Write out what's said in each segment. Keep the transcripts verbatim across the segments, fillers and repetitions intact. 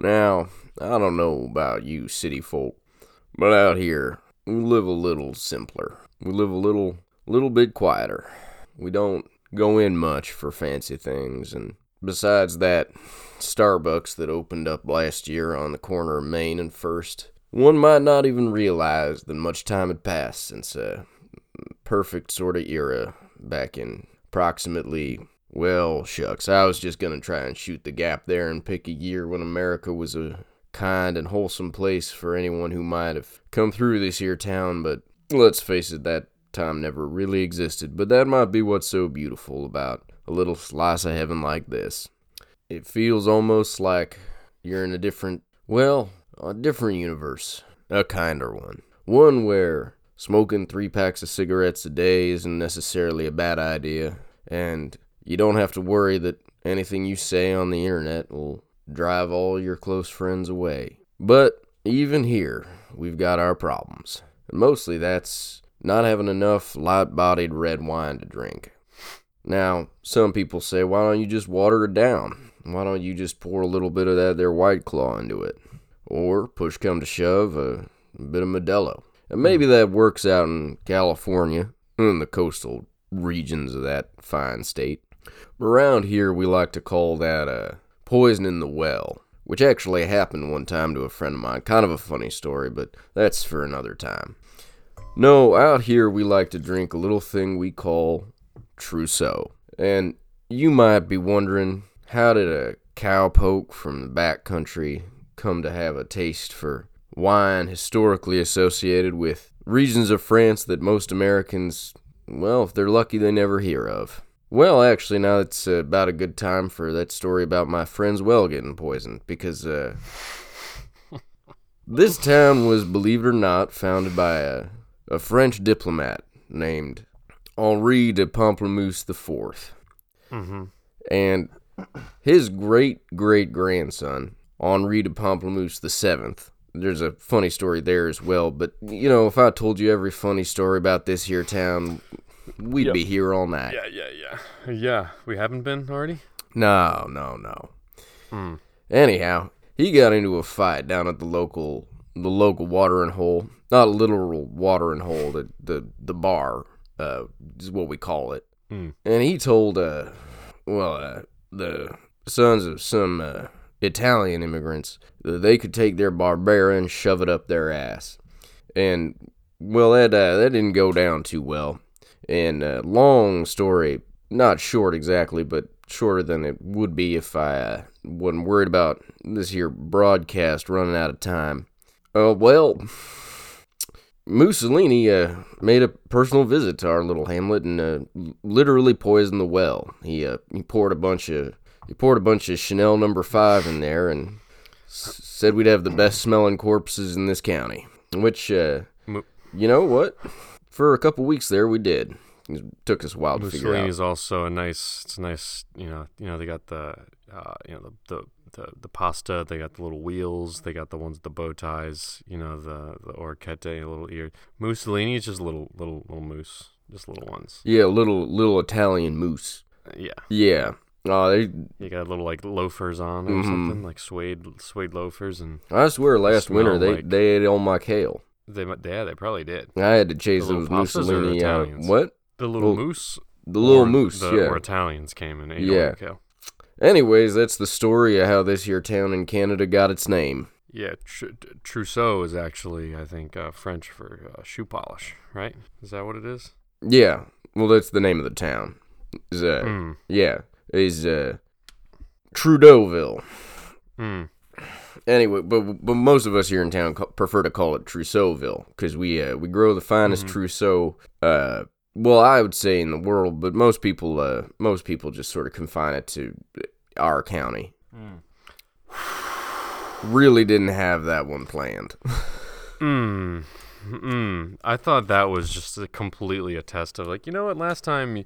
Now, I don't know about you city folk, but out here, we live a little simpler. We live a little, little bit quieter. We don't go in much for fancy things, and besides that Starbucks that opened up last year on the corner of Main and First, one might not even realize that much time had passed since a perfect sort of era back in approximately, well, shucks, I was just gonna try and shoot the gap there and pick a year when America was a kind and wholesome place for anyone who might have come through this here town, but let's face it, that time never really existed, but that might be what's so beautiful about a little slice of heaven like this. It feels almost like you're in a different, well, a different universe. A kinder one. One where smoking three packs of cigarettes a day isn't necessarily a bad idea, and you don't have to worry that anything you say on the internet will drive all your close friends away. But even here, we've got our problems. And mostly that's not having enough light-bodied red wine to drink. Now, some people say, why don't you just water it down? Why don't you just pour a little bit of that there White Claw into it? Or, push come to shove, a bit of Modelo. And maybe that works out in California, in the coastal regions of that fine state. But around here, we like to call that uh, poisoning the well, which actually happened one time to a friend of mine. Kind of a funny story, but that's for another time. No, out here, we like to drink a little thing we call Trousseau. And you might be wondering, how did a cowpoke from the backcountry come to have a taste for wine historically associated with regions of France that most Americans, well, if they're lucky, they never hear of? Well, actually, now it's about a good time for that story about my friend's well getting poisoned, because uh, this town was, believe it or not, founded by a, a French diplomat named Henri de Pamplemousse the Fourth, mm-hmm. and his great-great-grandson, Henri de Pamplemousse the Seventh. There's a funny story there as well, but, you know, if I told you every funny story about this here town, we'd yep. be here all night. Yeah, yeah, yeah. Yeah, we haven't been already? No, no, no. Mm. Anyhow, he got into a fight down at the local the local watering hole. Not a literal watering hole, the, the, the bar. Uh, is what we call it. Mm. And he told, uh, well, uh, the sons of some uh, Italian immigrants that they could take their Barbera and shove it up their ass. And, well, that, uh, that didn't go down too well. And uh, long story, not short exactly, but shorter than it would be if I uh, wasn't worried about this here broadcast running out of time. Uh, well... Mussolini uh, made a personal visit to our little hamlet and uh, literally poisoned the well. He uh, he poured a bunch of he poured a bunch of Chanel number five in there and s- said we'd have the best smelling corpses in this county. Which, uh, you know what? For a couple weeks there, we did. It took us a while Mussolini to figure out. Mussolini is also a nice. It's nice, you know. You know they got the uh, you know the. the The, the pasta, they got the little wheels, they got the ones with the bow ties, you know, the, the orchette, little ear. Mussolini is just little, little, little moose, just little ones. Yeah, little, little Italian moose. Yeah. Yeah. Uh, they you got little, like, loafers on or mm-hmm. something, like suede, suede loafers. And I swear last winter they, like, they ate all my kale. They, yeah, they probably did. I had to chase those Mussolini out. What? The little well, moose. The little or, moose, the, yeah. Or Italians came and ate yeah. all the kale. Anyways, that's the story of how this here town in Canada got its name. Yeah, tr- Trousseau is actually, I think, uh, French for uh, shoe polish, right? Is that what it is? Yeah. Well, that's the name of the town. Is uh, mm. Yeah, is uh, Trousseauville. Mm. Anyway, but but most of us here in town prefer to call it Trousseauville because we uh, we grow the finest mm-hmm. Trousseau. Uh, Well, I would say in the world, but most people, uh, most people just sort of confine it to our county. Mm. Really didn't have that one planned. mm. Mm. I thought that was just a completely a test of like, you know what? Last time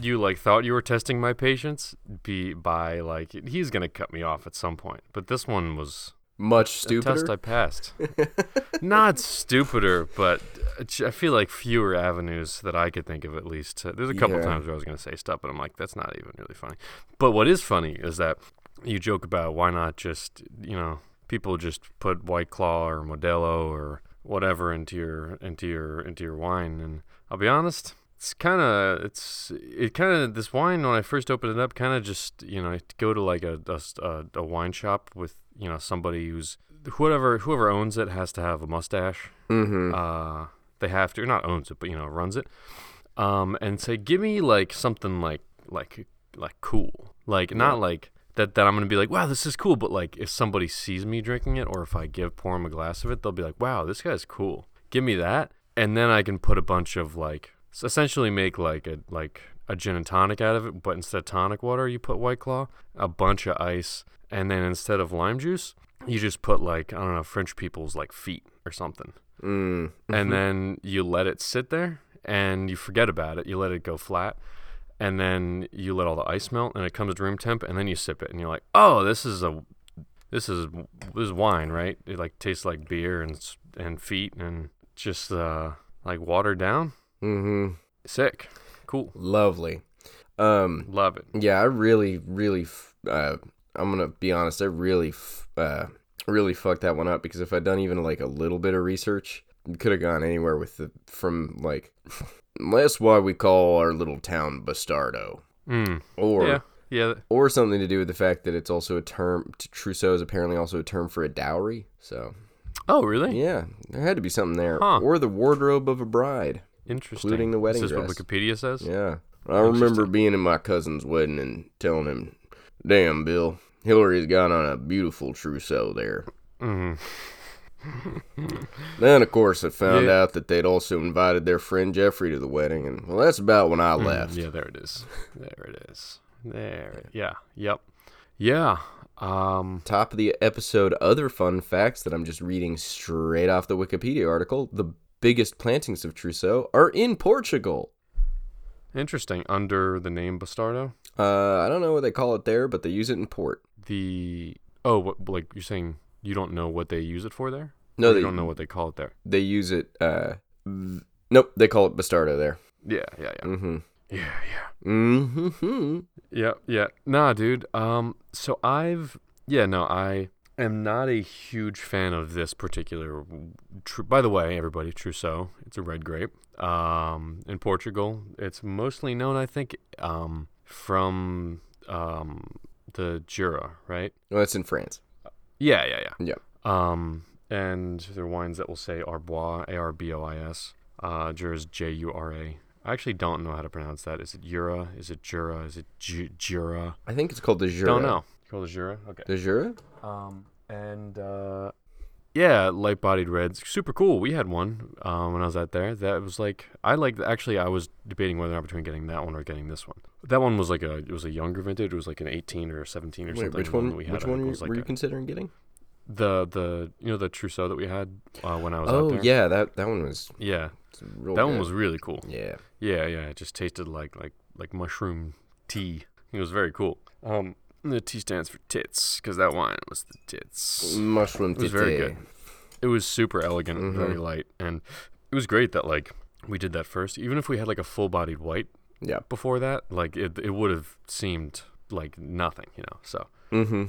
you like thought you were testing my patience, be by like he's gonna cut me off at some point. But this one was much stupider. A test I passed. Not stupider, but I feel like fewer avenues that I could think of at least. There's a couple yeah. times where I was going to say stuff, but I'm like, that's not even really funny. But what is funny is that you joke about why not just, you know, people just put White Claw or Modelo or whatever into your into your into your wine, and I'll be honest, it's kind of it's it kind of this wine when I first opened it up kind of just, you know, I'd go to like a, a a wine shop with, you know, somebody who's whoever whoever owns it has to have a mustache. Mm-hmm. Uh, they have to, not owns it, but, you know, runs it. Um, and say, give me like something like like like cool, like yeah. not like. That, that I'm going to be like, wow, this is cool. But, like, if somebody sees me drinking it, or if I give pour them a glass of it, they'll be like, wow, this guy's cool. Give me that. And then I can put a bunch of, like, essentially make, like, a like a gin and tonic out of it. But instead of tonic water, you put White Claw, a bunch of ice. And then instead of lime juice, you just put, like, I don't know, French people's, like, feet or something. Mm. And then you let it sit there, and you forget about it. You let it go flat. And then you let all the ice melt, and it comes to room temp, and then you sip it, and you're like, "Oh, this is a, this is this is wine, right? It like tastes like beer and and feet and just uh, like watered down." Mm-hmm. Sick, cool, lovely, um, love it. Yeah, I really, really, uh, I'm gonna be honest, I really, uh, really fucked that one up, because if I'd done even like a little bit of research, could have gone anywhere with the from like. That's why we call our little town Bastardo. Mm. Or yeah. Yeah. Or something to do with the fact that it's also a term, Trousseau is apparently also a term for a dowry. So. Oh, really? Yeah. There had to be something there. Huh. Or the wardrobe of a bride. Interesting. Including the wedding dress. Is this what Wikipedia says? Yeah. I remember being in my cousin's wedding and telling him, damn, Bill, Hillary's got on a beautiful Trousseau there. Mm-hmm. Then, of course, I found yeah. out that they'd also invited their friend Jeffrey to the wedding, and, well, that's about when I left. Mm, yeah, there it is. There it is. There. It, yeah. Yep. Yeah. Um, Top of the episode, other fun facts that I'm just reading straight off the Wikipedia article. The biggest plantings of Trousseau are in Portugal. Interesting. Under the name Bastardo? Uh, I don't know what they call it there, but they use it in port. The... Oh, what, like you're saying... You don't know what they use it for there? No, they don't know what they call it there. They use it, uh, v- nope, they call it Bastardo there. Yeah, yeah, yeah. Mm-hmm. Yeah, yeah. Mm-hmm. Yeah, yeah. Nah, dude, um, so I've, yeah, no, I am not a huge fan of this particular, tr- by the way, everybody, Trousseau, it's a red grape. Um, in Portugal, it's mostly known, I think, um, from, um, the Jura, right? Well, it's in France. Yeah, yeah, yeah. Yeah. Um, and there are wines that will say Arbois, A R B O I S. Uh, Jura's J U R A. I actually don't know how to pronounce that. Is it Jura? Is it Jura? Is it J- Jura? I think it's called the Jura. Don't know. It's called the Jura? Okay. The Jura? Um, and, uh, yeah, light-bodied reds. Super cool. We had one uh, when I was out there. That was like, I like, actually, I was debating whether or not between getting that one or getting this one. That one was like a, it was a younger vintage. It was like an eighteen or seventeen or Wait, something. Which one, one we had, which one was were like you a, considering getting? The, the, you know, the Trousseau that we had uh, when I was oh, out there. Oh, yeah, that, that one was. Yeah. Real that good. One was really cool. Yeah. Yeah, yeah. It just tasted like, like, like mushroom tea. It was very cool. Um, The T stands for tits, because that wine was the tits. Mushroom tits. It was very good. It was super elegant, mm-hmm. very light, and it was great that, like, we did that first. Even if we had, like, a full-bodied white yeah. before that, like, it it would have seemed like nothing, you know, so. Mm-hmm.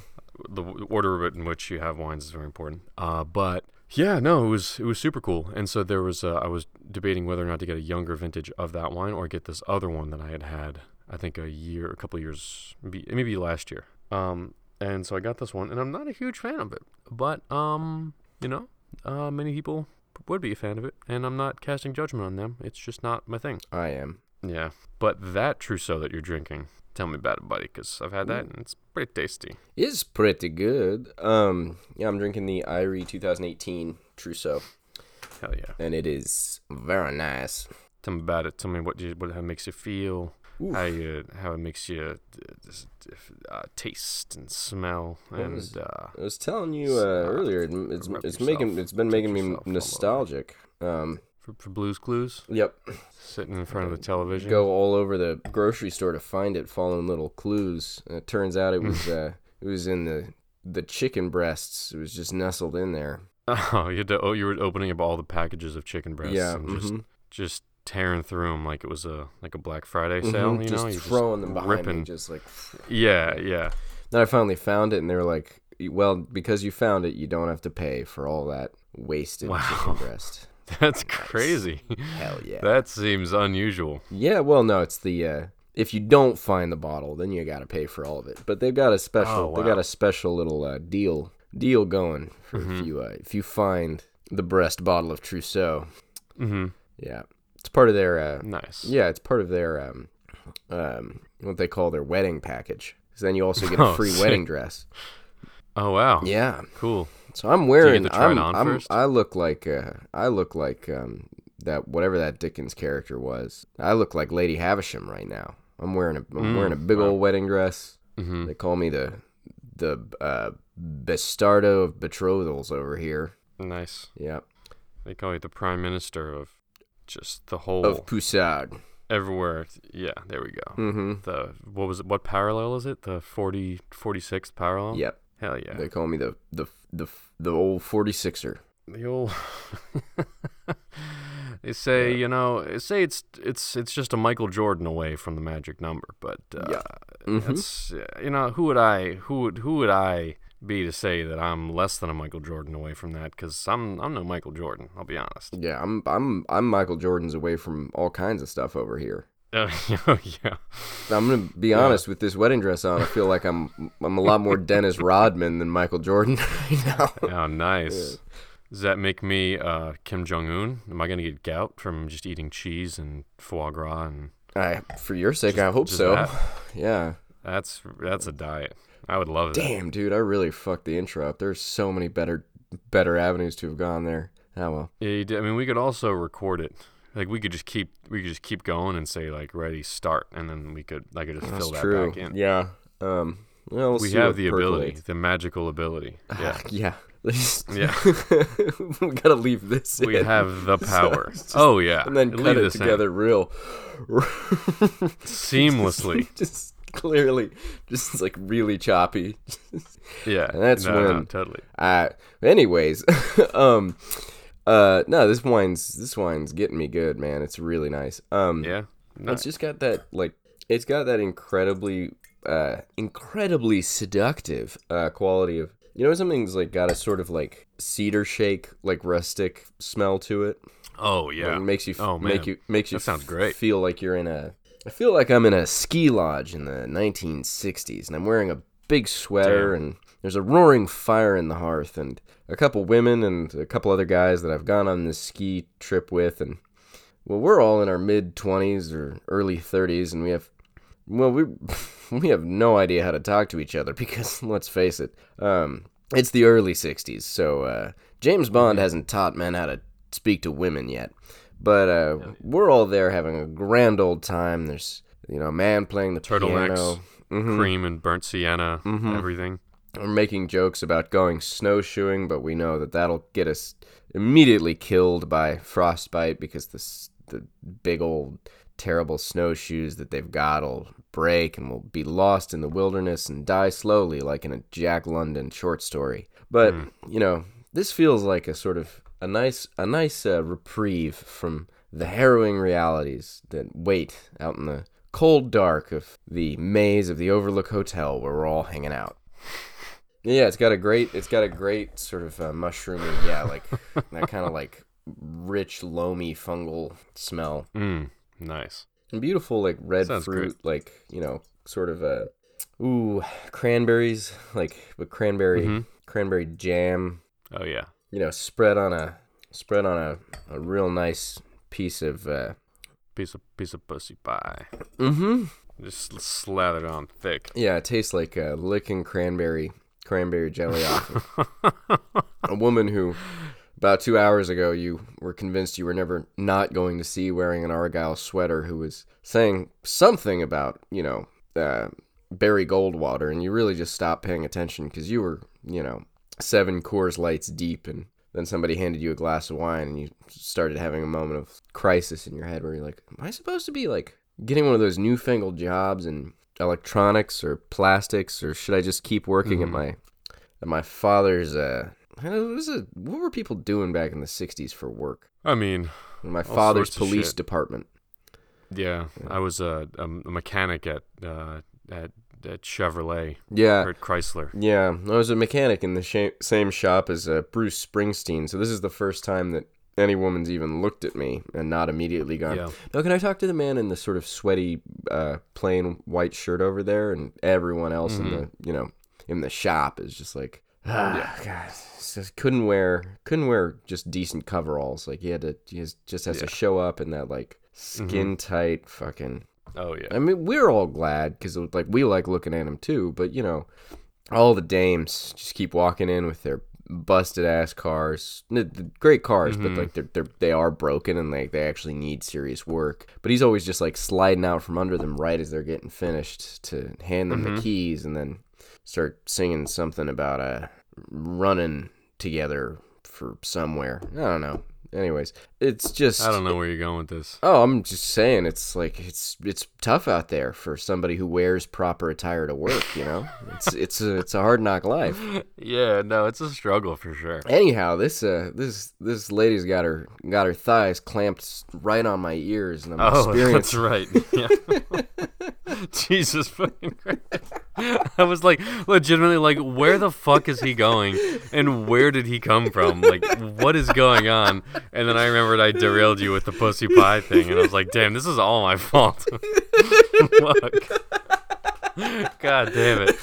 The order in which you have wines is very important. Uh, but, yeah, no, it was it was super cool, and so there was, uh, I was debating whether or not to get a younger vintage of that wine or get this other one that I had had. I think a year, a couple of years, maybe, maybe last year. Um, and so I got this one, and I'm not a huge fan of it. But, um, you know, uh, many people would be a fan of it, and I'm not casting judgment on them. It's just not my thing. I am. Yeah. But that Trousseau that you're drinking, tell me about it, buddy, because I've had that, and it's pretty tasty. It's pretty good. Um, yeah, I'm drinking the Irie twenty eighteen Trousseau. Hell yeah. And it is very nice. Tell me about it. Tell me what, you, what how it makes you feel. Oof. How you how it makes you uh, taste and smell and I was, uh, I was telling you uh, earlier it's it's, it's yourself, making it's been making me nostalgic um, for, for Blue's Clues. Yep, sitting in front of the television. Go all over the grocery store to find it, following little clues. And it turns out it was uh, it was in the the chicken breasts. It was just nestled in there. Oh, you had to, oh, you were opening up all the packages of chicken breasts. Yeah, and mm-hmm. just just. tearing through them like it was a like a Black Friday sale, mm-hmm, you know, just you're throwing just them behind ripping. Me, just like yeah, yeah. Then I finally found it, and they were like, well, because you found it, you don't have to pay for all that wasted wow. chicken breast. That's crazy. Hell yeah. That seems unusual. Yeah, well, no, it's the... Uh, if you don't find the bottle, then you got to pay for all of it. But they've got a special, oh, wow. they got a special little uh, deal deal going for mm-hmm. if you uh, if you find the breast bottle of Trousseau. Mm-hmm. Yeah, it's part of their uh, nice. Yeah, it's part of their um, um, what they call their wedding package. Because then you also get a free oh, wedding dress. Oh wow! Yeah, cool. So I'm wearing. Do you get to try it on I'm, first? I'm, I look like uh, I look like um, that whatever that Dickens character was. I look like Lady Havisham right now. I'm wearing a I'm mm, wearing a big wow. old wedding dress. Mm-hmm. They call me the the uh, Bastardo of betrothals over here. Nice. Yep. They call you the Prime Minister of just the whole of Poulsard. Everywhere. Yeah. There we go. Mm-hmm. The what was it? What parallel is it? The forty forty-sixth parallel. Yep. Hell yeah. They call me the the the the old forty-sixer. The old. They say, yeah. you know, they say it's it's it's just a Michael Jordan away from the magic number, but uh, yeah. mm-hmm. it's you know who would I who would who would I be to say that I'm less than a Michael Jordan away from that? Because I'm I'm no Michael Jordan. I'll be honest. Yeah, I'm I'm I'm Michael Jordan's away from all kinds of stuff over here. Uh, oh yeah. I'm gonna be yeah. honest with this wedding dress on. I feel like I'm I'm a lot more Dennis Rodman than Michael Jordan right now. Oh, nice. Yeah. Does that make me uh, Kim Jong-un? Am I going to get gout from just eating cheese and foie gras? And I, for your sake, just, I hope so. That. Yeah. That's that's a diet. I would love that. Damn, dude, I really fucked the intro up. There's so many better better avenues to have gone there. Oh, well. Yeah, you did. I mean, we could also record it. Like, we could just keep we could just keep going and say, like, ready, start, and then we could, I could just that's fill that true. Back in. Yeah. Um, well, we'll we have the percolates. ability, the magical ability. Yeah. yeah. yeah, we gotta leave this. We in. have the power. So just, oh yeah, and then leave cut it together in. real seamlessly. Just, just clearly, just like really choppy. yeah, and that's no, when no, totally. I, anyways, um, uh, no, this wine's this wine's getting me good, man. It's really nice. Um, yeah, nice. It's just got that like it's got that incredibly, uh, incredibly seductive uh, quality of. You know, something's like got a sort of like cedar shake, like rustic smell to it. Oh yeah, like it makes you f- oh, man. make you makes you that sounds f- great. Feel like you're in a. I feel like I'm in a ski lodge in the nineteen sixties, and I'm wearing a big sweater, Damn. and there's a roaring fire in the hearth, and a couple women and a couple other guys that I've gone on this ski trip with, and well, we're all in our mid twenties or early thirties, and we have. Well, we we have no idea how to talk to each other because, let's face it, um, it's the early sixties, so uh, James Bond hasn't taught men how to speak to women yet. But uh, we're all there having a grand old time. There's, you know, a man playing the turtlenecks, piano. Mm-hmm. Cream and burnt sienna, mm-hmm. everything. We're making jokes about going snowshoeing, but we know that that'll get us immediately killed by frostbite because this, the big old... terrible snowshoes that they've got will break and we'll be lost in the wilderness and die slowly like in a Jack London short story. But, mm. you know, this feels like a sort of a nice a nice uh, reprieve from the harrowing realities that wait out in the cold dark of the maze of the Overlook Hotel where we're all hanging out. Yeah, it's got a great, it's got a great sort of uh, mushroomy, yeah, like that kind of like rich, loamy, fungal smell. Mm. Nice. And beautiful, like, red Sounds fruit, great. like, you know, sort of a, ooh, cranberries, like, with cranberry, mm-hmm. cranberry jam. Oh, yeah. You know, spread on a, spread on a, a real nice piece of, uh. Piece of, piece of pussy pie. Mm-hmm. Just slathered on thick. Yeah, it tastes like uh, licking cranberry, cranberry jelly off of a woman who... About two hours ago, you were convinced you were never not going to see wearing an Argyle sweater who was saying something about, you know, uh, Barry Goldwater, and you really just stopped paying attention because you were, you know, seven Coors Lights deep, and then somebody handed you a glass of wine, and you started having a moment of crisis in your head where you're like, am I supposed to be, like, getting one of those newfangled jobs in electronics or plastics, or should I just keep working mm-hmm. at my at my father's... uh It was a, what were people doing back in the sixties for work? I mean... My father's police department. Yeah, yeah, I was a, a mechanic at uh, at at Chevrolet. Yeah. Or at Chrysler. Yeah. I was a mechanic in the sh- same shop as uh, Bruce Springsteen, so this is the first time that any woman's even looked at me and not immediately gone, yeah. Now, can I talk to the man in the sort of sweaty, uh, plain white shirt over there? And everyone else mm-hmm. in the, you know, in the shop is just like, ah, yeah. God, just couldn't wear, couldn't wear just decent coveralls. Like he had to, he has, just has yeah. to show up in that like skin tight mm-hmm. fucking. Oh yeah. I mean, we're all glad because like we like looking at him too, but you know, all the dames just keep walking in with their busted ass cars, great cars, mm-hmm. but like they're, they're they are broken and like they actually need serious work. But he's always just like sliding out from under them right as they're getting finished to hand them mm-hmm. the keys and then start singing something about uh running together for somewhere. I don't know. Anyways, it's just I don't know where you're going with this. Oh, I'm just saying it's like it's it's tough out there for somebody who wears proper attire to work, you know? it's it's a, it's a hard knock life. Yeah, no, it's a struggle for sure. Anyhow, this uh this this lady's got her got her thighs clamped right on my ears and I'm oh, experiencing. Oh, that's right. Yeah. Jesus fucking Christ. I was like legitimately like where the fuck is he going and where did he come from, like what is going on? And then I remembered I derailed you with the pussy pie thing and I was like, damn, this is all my fault. Fuck. God damn it.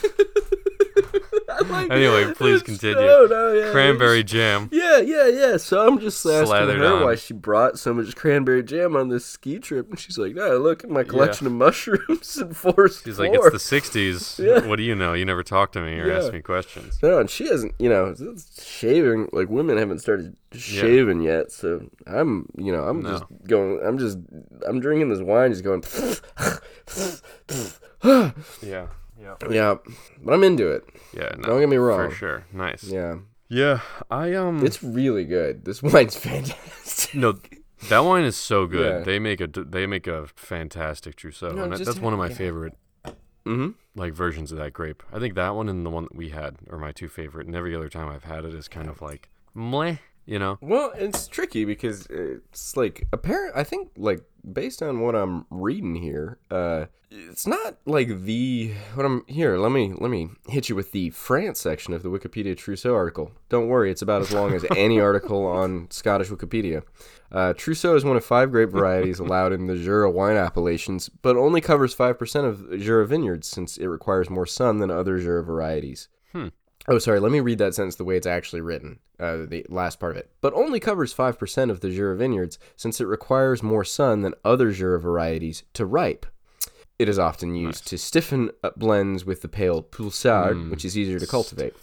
Like, anyway, please continue. No, no, yeah, cranberry just, jam. Yeah, yeah, yeah. So I'm just asking Slathered her on. Why she brought so much cranberry jam on this ski trip, and she's like, "No, look at my collection yeah. of mushrooms and forest." She's floor. Like, "It's the sixties. Yeah. What do you know? You never talk to me or yeah. ask me questions." No, and she hasn't. You know, shaving like women haven't started shaving yeah. yet. So I'm, you know, I'm no. just going. I'm just. I'm drinking this wine, just going. yeah. Yeah. yeah, but I'm into it. Yeah, no, don't get me wrong. For sure, nice. Yeah, yeah. I um, it's really good. This wine's fantastic. No, that wine is so good. Yeah. They make a they make a fantastic Trousseau, no, and that's one of my yeah. favorite, mm-hmm. like versions of that grape. I think that one and the one that we had are my two favorite. And every other time I've had it is kind of like meh, you know. Well, it's tricky because it's like apparent. I think like. Based on what I'm reading here, uh, it's not like the what I'm here. Let me let me hit you with the France section of the Wikipedia Trousseau article. Don't worry, it's about as long as any article on Scottish Wikipedia. Uh, Trousseau is one of five grape varieties allowed in the Jura wine appellations, but only covers five percent of Jura vineyards since it requires more sun than other Jura varieties. Hmm. Oh, sorry. Let me read that sentence the way it's actually written, uh, the last part of it. But only covers five percent of the Jura vineyards since it requires more sun than other Jura varieties to ripe. It is often used nice. To stiffen up blends with the pale Poulsard, mm. which is easier to cultivate.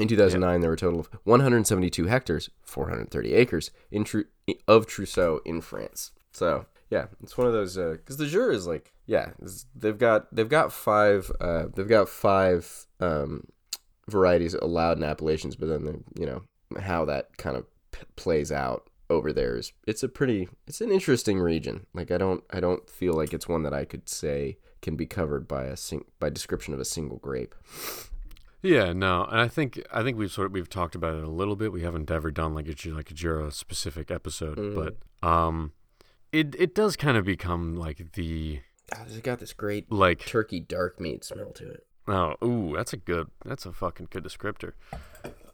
In two thousand nine, yep. there were a total of one hundred seventy-two hectares, four hundred thirty acres, in tru- of Trousseau in France. So, yeah, it's one of those, because uh, the Jura is like, yeah, they've got, they've got five, uh, they've got five, um, varieties allowed in appellations, but then the, you know how that kind of p- plays out over there is it's a pretty it's an interesting region. Like I don't I don't feel like it's one that I could say can be covered by a sing- by description of a single grape. Yeah, no, and I think I think we've sort of we've talked about it a little bit. We haven't ever done like a like a Jura specific episode, mm. but um, it it does kind of become like the God, it's got this great like turkey dark meat smell to it. Oh, ooh, that's a good, that's a fucking good descriptor.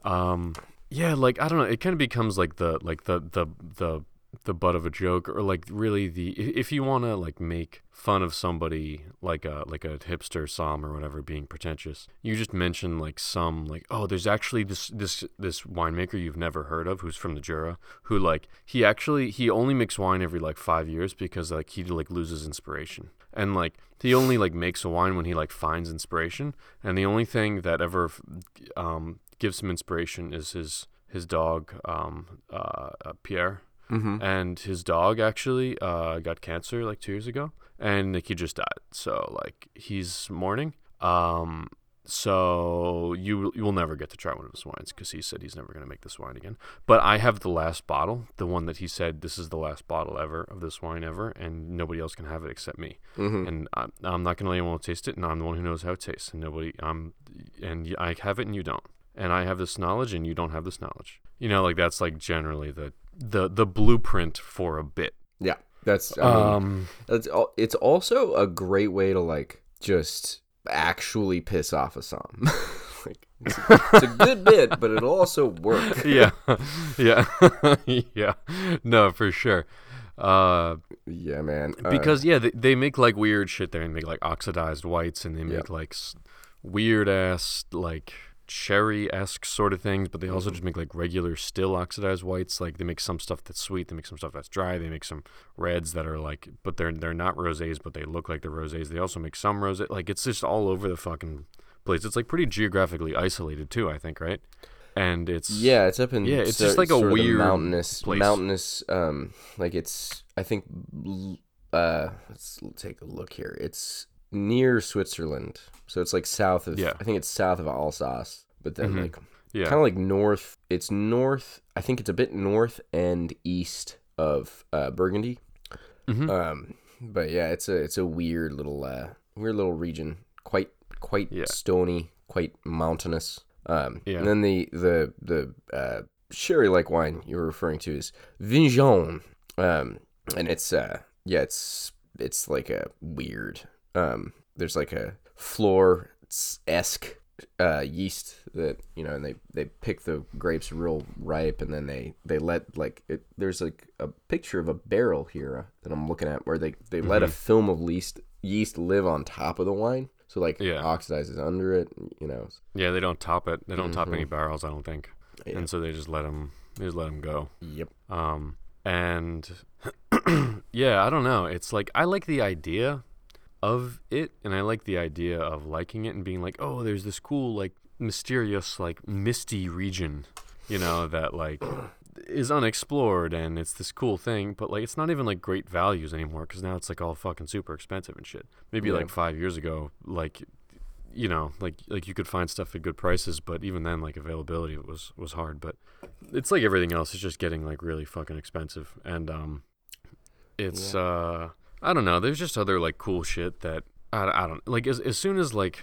Um, yeah, like, I don't know, it kind of becomes like the, like the, the, the, the butt of a joke or like really the, if you want to like make fun of somebody like a, like a hipster psalm or whatever being pretentious, you just mention like some like, oh, there's actually this, this, this winemaker you've never heard of who's from the Jura who like, he actually, he only makes wine every like five years because like he like loses inspiration. And, like, he only, like, makes a wine when he, like, finds inspiration. And the only thing that ever um, gives him inspiration is his, his dog, um, uh, uh, Pierre. Mm-hmm. And his dog, actually, uh, got cancer, like, two years ago. And, like, he just died. So, like, he's mourning. Um, so you, you will never get to try one of his wines because he said he's never going to make this wine again. But I have the last bottle, the one that he said, this is the last bottle ever of this wine ever, and nobody else can have it except me. Mm-hmm. And I'm, I'm not going to let anyone taste it, and I'm the one who knows how it tastes. And nobody, I'm, and I have it and you don't. And I have this knowledge and you don't have this knowledge. You know, like that's like generally the, the, the blueprint for a bit. Yeah, that's, I mean, um, that's, it's also a great way to like just actually piss off Assam. Like, it's, a, it's a good bit, but it'll also work. Yeah, yeah, yeah. No, for sure. Uh, yeah, man. Uh, because yeah, they, they make like weird shit there. They make like oxidized whites, and they make yep. like weird ass like cherry-esque sort of things, but they also just make like regular still oxidized whites. Like they make some stuff that's sweet, they make some stuff that's dry, they make some reds that are like, but they're they're not rosés, but they look like they're rosés. They also make some rosé. Like it's just all over the fucking place. It's like pretty geographically isolated too, I think, right? And it's yeah, it's up in yeah, it's so, just like a weird mountainous place. mountainous. Um, like it's I think uh, let's take a look here. It's near Switzerland, so it's like south of yeah. I think it's south of Alsace, but then mm-hmm. like yeah. kind of like north. It's north. I think it's a bit north and east of uh, Burgundy. Mm-hmm. Um, but yeah, it's a it's a weird little uh, weird little region. Quite quite yeah. stony, quite mountainous. Um, yeah. And then the the the uh, sherry like wine you were referring to is Vin Jaune, um, and it's uh yeah it's it's like a weird. Um, there's like a floor-esque uh, yeast that, you know, and they, they pick the grapes real ripe, and then they, they let like, it, there's like a picture of a barrel here that I'm looking at where they, they mm-hmm. let a film of yeast, yeast live on top of the wine. So like yeah. oxidizes under it, you know. Yeah, they don't top it. They don't mm-hmm. top any barrels, I don't think. Yeah. And so they just let them, they just let them go. Yep. Um, and yeah, I don't know. It's like, I like the idea of it, and I like the idea of liking it and being like, oh, there's this cool like mysterious like misty region, you know, that like is unexplored, and it's this cool thing, but like it's not even like great values anymore because now it's like all fucking super expensive and shit. Maybe yeah. like five years ago, like, you know, like like you could find stuff at good prices, but even then like availability was was hard. But it's like everything else, it's just getting like really fucking expensive. And um it's yeah. uh I don't know. There's just other like cool shit that I, I don't like. As as soon as like,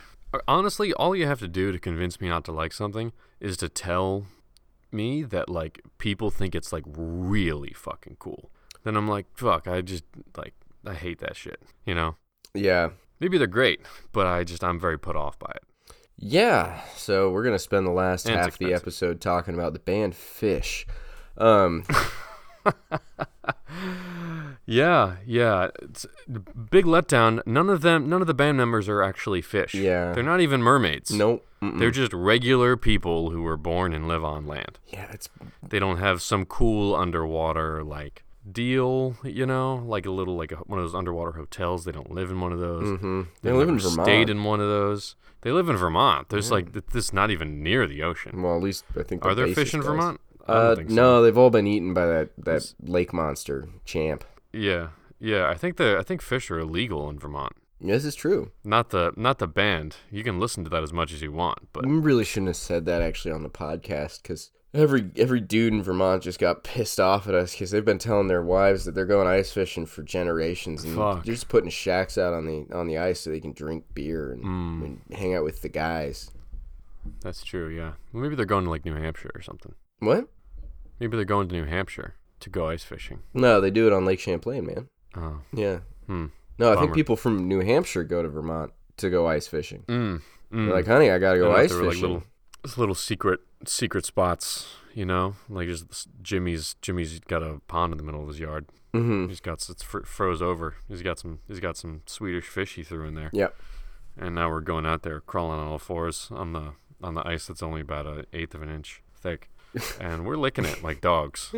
honestly, all you have to do to convince me not to like something is to tell me that like people think it's like really fucking cool. Then I'm like, fuck. I just like I hate that shit. You know? Yeah. Maybe they're great, but I just I'm very put off by it. Yeah. So we're gonna spend the last and half of the episode talking about the band Fish. Um. Yeah, yeah. It's a big letdown. None of them, none of the band members are actually fish. Yeah. They're not even mermaids. Nope. Mm-mm. They're just regular people who were born and live on land. Yeah, it's... They don't have some cool underwater, like, deal, you know? Like a little, like a, one of those underwater hotels. They don't live in one of those. Mm-hmm. They, they live in Vermont. Stayed in one of those. They live in Vermont. There's, yeah. like, this is not even near the ocean. Well, at least I think the Are there fish in does. Vermont? Uh, so. No, they've all been eaten by that, that it's... lake monster champ. Yeah, yeah. I think the I think fish are illegal in Vermont. This is true. Not the not the band. You can listen to that as much as you want, but we really shouldn't have said that actually on the podcast, because every every dude in Vermont just got pissed off at us because they've been telling their wives that they're going ice fishing for generations, and Fuck. they're just putting shacks out on the on the ice so they can drink beer and, mm. and hang out with the guys. That's true. Yeah. Well, maybe they're going to like New Hampshire or something. What? Maybe they're going to New Hampshire. To go ice fishing. No, they do it on Lake Champlain, man. Oh. Yeah. Hmm. No, I Bummer. think people from New Hampshire go to Vermont to go ice fishing. Mm. Mm. They're like, honey, I gotta go I ice fishing. Like little, little secret secret spots, you know? Like just Jimmy's Jimmy's got a pond in the middle of his yard. Mm-hmm. He's got it's fr- froze over. He's got some he's got some Swedish fish he threw in there. Yep. And now we're going out there crawling on all fours on the on the ice that's only about an eighth of an inch thick. And we're licking it like dogs.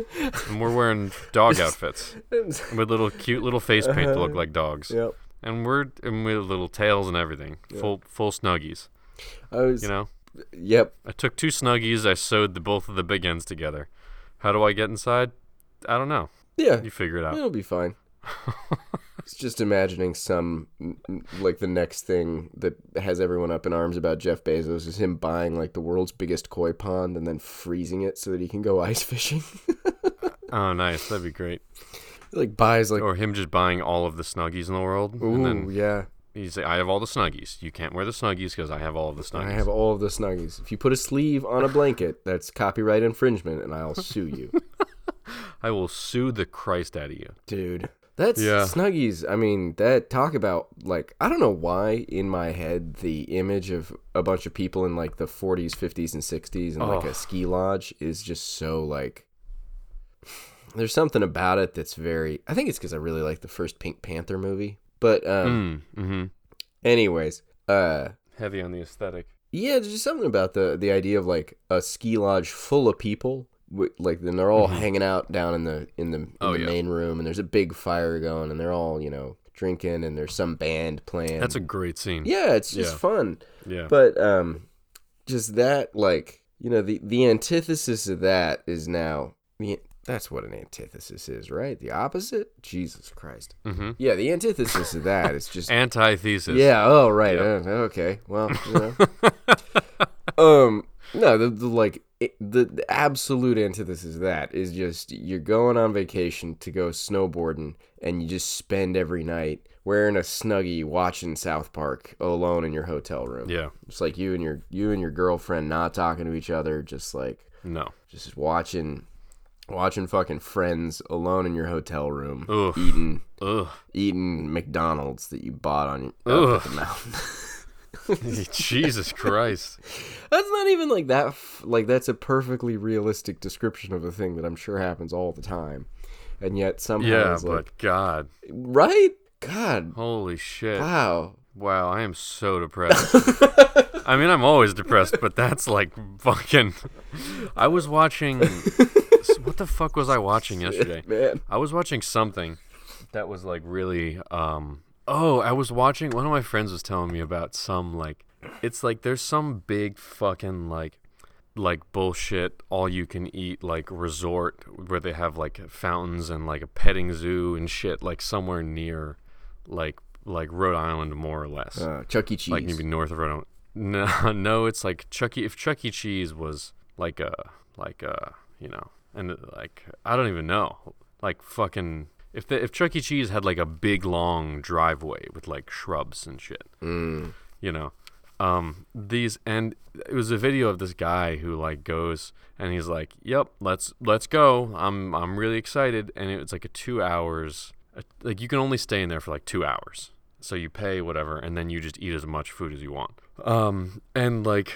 And we're wearing dog outfits with little cute little face paint to look like dogs. Yep. And we're and with little tails and everything. Yep. Full full Snuggies. I was, you know? Yep. I took two Snuggies. I sewed the, both of the big ends together. How do I get inside? I don't know. Yeah. You figure it out. It'll be fine. It's just imagining some, like the next thing that has everyone up in arms about Jeff Bezos is him buying like the world's biggest koi pond and then freezing it so that he can go ice fishing. Oh, nice. That'd be great. Like buys like... Or him just buying all of the Snuggies in the world. Ooh, and then yeah. He's like, I have all the Snuggies. You can't wear the Snuggies because I have all of the Snuggies. I have all of the Snuggies. If you put a sleeve on a blanket, that's copyright infringement and I'll sue you. I will sue the Christ out of you. Dude. That's yeah. Snuggie's. I mean, that talk about, like, I don't know why in my head the image of a bunch of people in like the forties, fifties, and sixties and oh. like a ski lodge is just so like. There's something about it that's very. I think it's because I really like the first Pink Panther movie. But um, mm, mm-hmm. anyways, uh, heavy on the aesthetic. Yeah, there's just something about the the idea of like a ski lodge full of people. Like then they're all mm-hmm. hanging out down in the in the, in oh, the yeah. main room, and there's a big fire going, and they're all, you know, drinking, and there's some band playing. That's a great scene. Yeah, it's just yeah. fun. Yeah, but um, just that, like, you know, the the antithesis of that is now the, that's what an antithesis is, right? The opposite. Jesus Christ. Mm-hmm. Yeah, the antithesis of that is just antithesis. Yeah. Oh, right. Yep. Uh, okay. Well, you know. um, no, the, the like. It, the, the absolute antithesis of that is just you're going on vacation to go snowboarding, and you just spend every night wearing a Snuggie watching South Park alone in your hotel room. Yeah, it's like you and your you and your girlfriend not talking to each other, just like no, just watching watching fucking Friends alone in your hotel room, Ugh. eating Ugh. eating McDonald's that you bought on your up at the mountain. Jesus Christ. That's not even like that. F- like, that's a perfectly realistic description of a thing that I'm sure happens all the time. And yet somehow yeah, it's like... Yeah, but God. Right? God. Holy shit. Wow. Wow, I am so depressed. I mean, I'm always depressed, but that's like fucking... I was watching... What the fuck was I watching yesterday? Shit, man. I was watching something that was like really... um. Oh, I was watching, one of my friends was telling me about some, like, it's like there's some big fucking, like, like bullshit, all-you-can-eat, like, resort where they have, like, fountains and, like, a petting zoo and shit, like, somewhere near, like, like Rhode Island, more or less. Uh, Chuck E. Cheese. Like, maybe north of Rhode Island. No, no, it's like Chuck E. If Chuck E. Cheese was, like, a, like, a, you know, and, like, I don't even know, like, fucking... If the, if Chuck E. Cheese had like a big long driveway with like shrubs and shit, mm. you know, um, these and it was a video of this guy who like goes and he's like, "Yep, let's let's go. I'm I'm really excited." And it was like a two hours, like you can only stay in there for like two hours, so you pay whatever, and then you just eat as much food as you want. Um, and like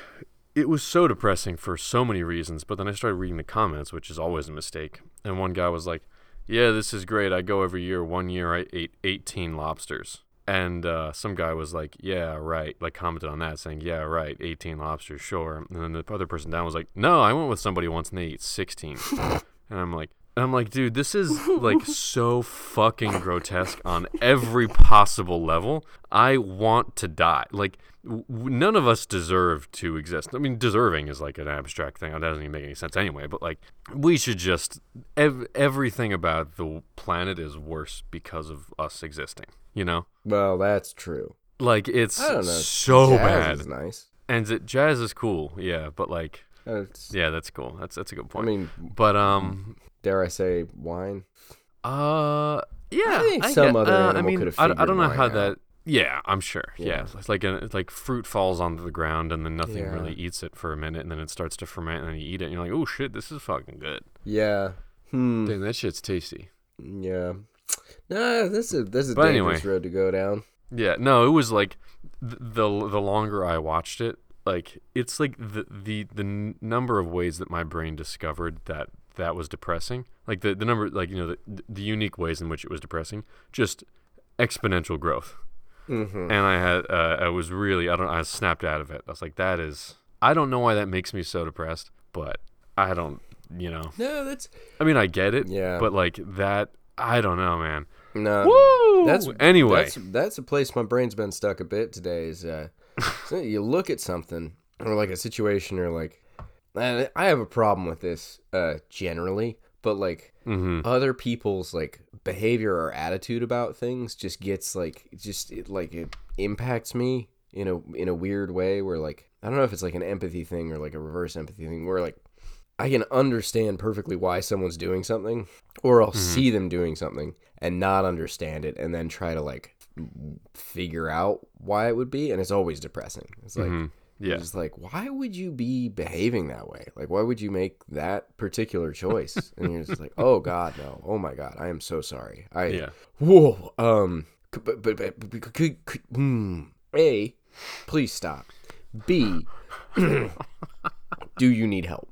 it was so depressing for so many reasons. But then I started reading the comments, which is always a mistake. And one guy was like, "Yeah, this is great. I go every year. One year I ate eighteen lobsters." And uh, some guy was like, "Yeah, right." Like commented on that saying, "Yeah, right. eighteen lobsters, sure." And then the other person down was like, "No, I went with somebody once and they ate sixteen." and I'm like, I'm like, dude, this is like so fucking grotesque on every possible level. I want to die. Like w- none of us deserve to exist. I mean, deserving is like an abstract thing. That doesn't even make any sense anyway. But like, we should just ev- everything about the planet is worse because of us existing. You know? Well, that's true. Like it's I don't know. so Jazz bad. Is nice. And it, jazz is cool. Yeah, but like, it's... yeah, that's cool. That's that's a good point. I mean, but um. dare I say wine? Uh, yeah. I think some I, other uh, animal I mean, could have figured I, I don't know how out. that... Yeah, I'm sure. Yeah. yeah. It's like a, it's like fruit falls onto the ground and then nothing yeah. really eats it for a minute and then it starts to ferment and then you eat it and you're like, oh shit, this is fucking good. Yeah. Hmm. Dang, that shit's tasty. Yeah. Nah, this is, this is a but dangerous anyway, road to go down. Yeah, no, it was like the, the, the longer I watched it, like it's like the, the, the number of ways that my brain discovered that that was depressing, like the the number, like, you know, the the unique ways in which it was depressing, just exponential growth. Mm-hmm. And I had uh, I was really I don't I snapped out of it. I was like, that is, I don't know why that makes me so depressed, but I don't, you know. No, that's. I mean, I get it. Yeah. But like that, I don't know, man. No. Woo! That's anyway. That's, that's a place my brain's been stuck a bit today. Is uh, you look at something or like a situation or like. I have a problem with this uh, generally, but like mm-hmm. other people's like behavior or attitude about things just gets like just it, like it impacts me in a in a weird way where like I don't know if it's like an empathy thing or like a reverse empathy thing where like I can understand perfectly why someone's doing something or I'll mm-hmm. see them doing something and not understand it and then try to like figure out why it would be and it's always depressing. It's like mm-hmm. Yeah. It's like, why would you be behaving that way? Like, why would you make that particular choice? And you're just like, oh, God, no. Oh, my God. I am so sorry. I, yeah. Whoa. Um, but, but, but, but could, could, mm, A, please stop. B, do you need help?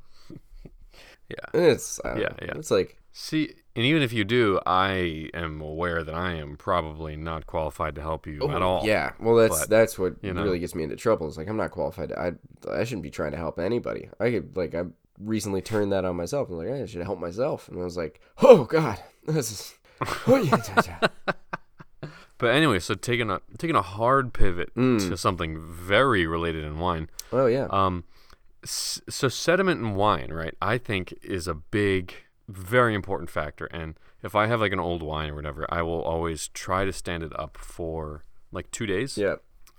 Yeah. It's, I don't yeah, know. yeah. It's like, see, and even if you do, I am aware that I am probably not qualified to help you oh, at all. Yeah, well, that's but, that's what you know. really gets me into trouble. It's like, I'm not qualified. To, I I shouldn't be trying to help anybody. I could like I recently turned that on myself. I'm like, I should help myself, and I was like, oh God, this is. Oh, yeah. But anyway, so taking a taking a hard pivot mm. to something very related in wine. Oh yeah. Um, so sediment in wine, right? I think is a big. Very important factor, and if I have like an old wine or whatever, I will always try to stand it up for like two days. Yeah.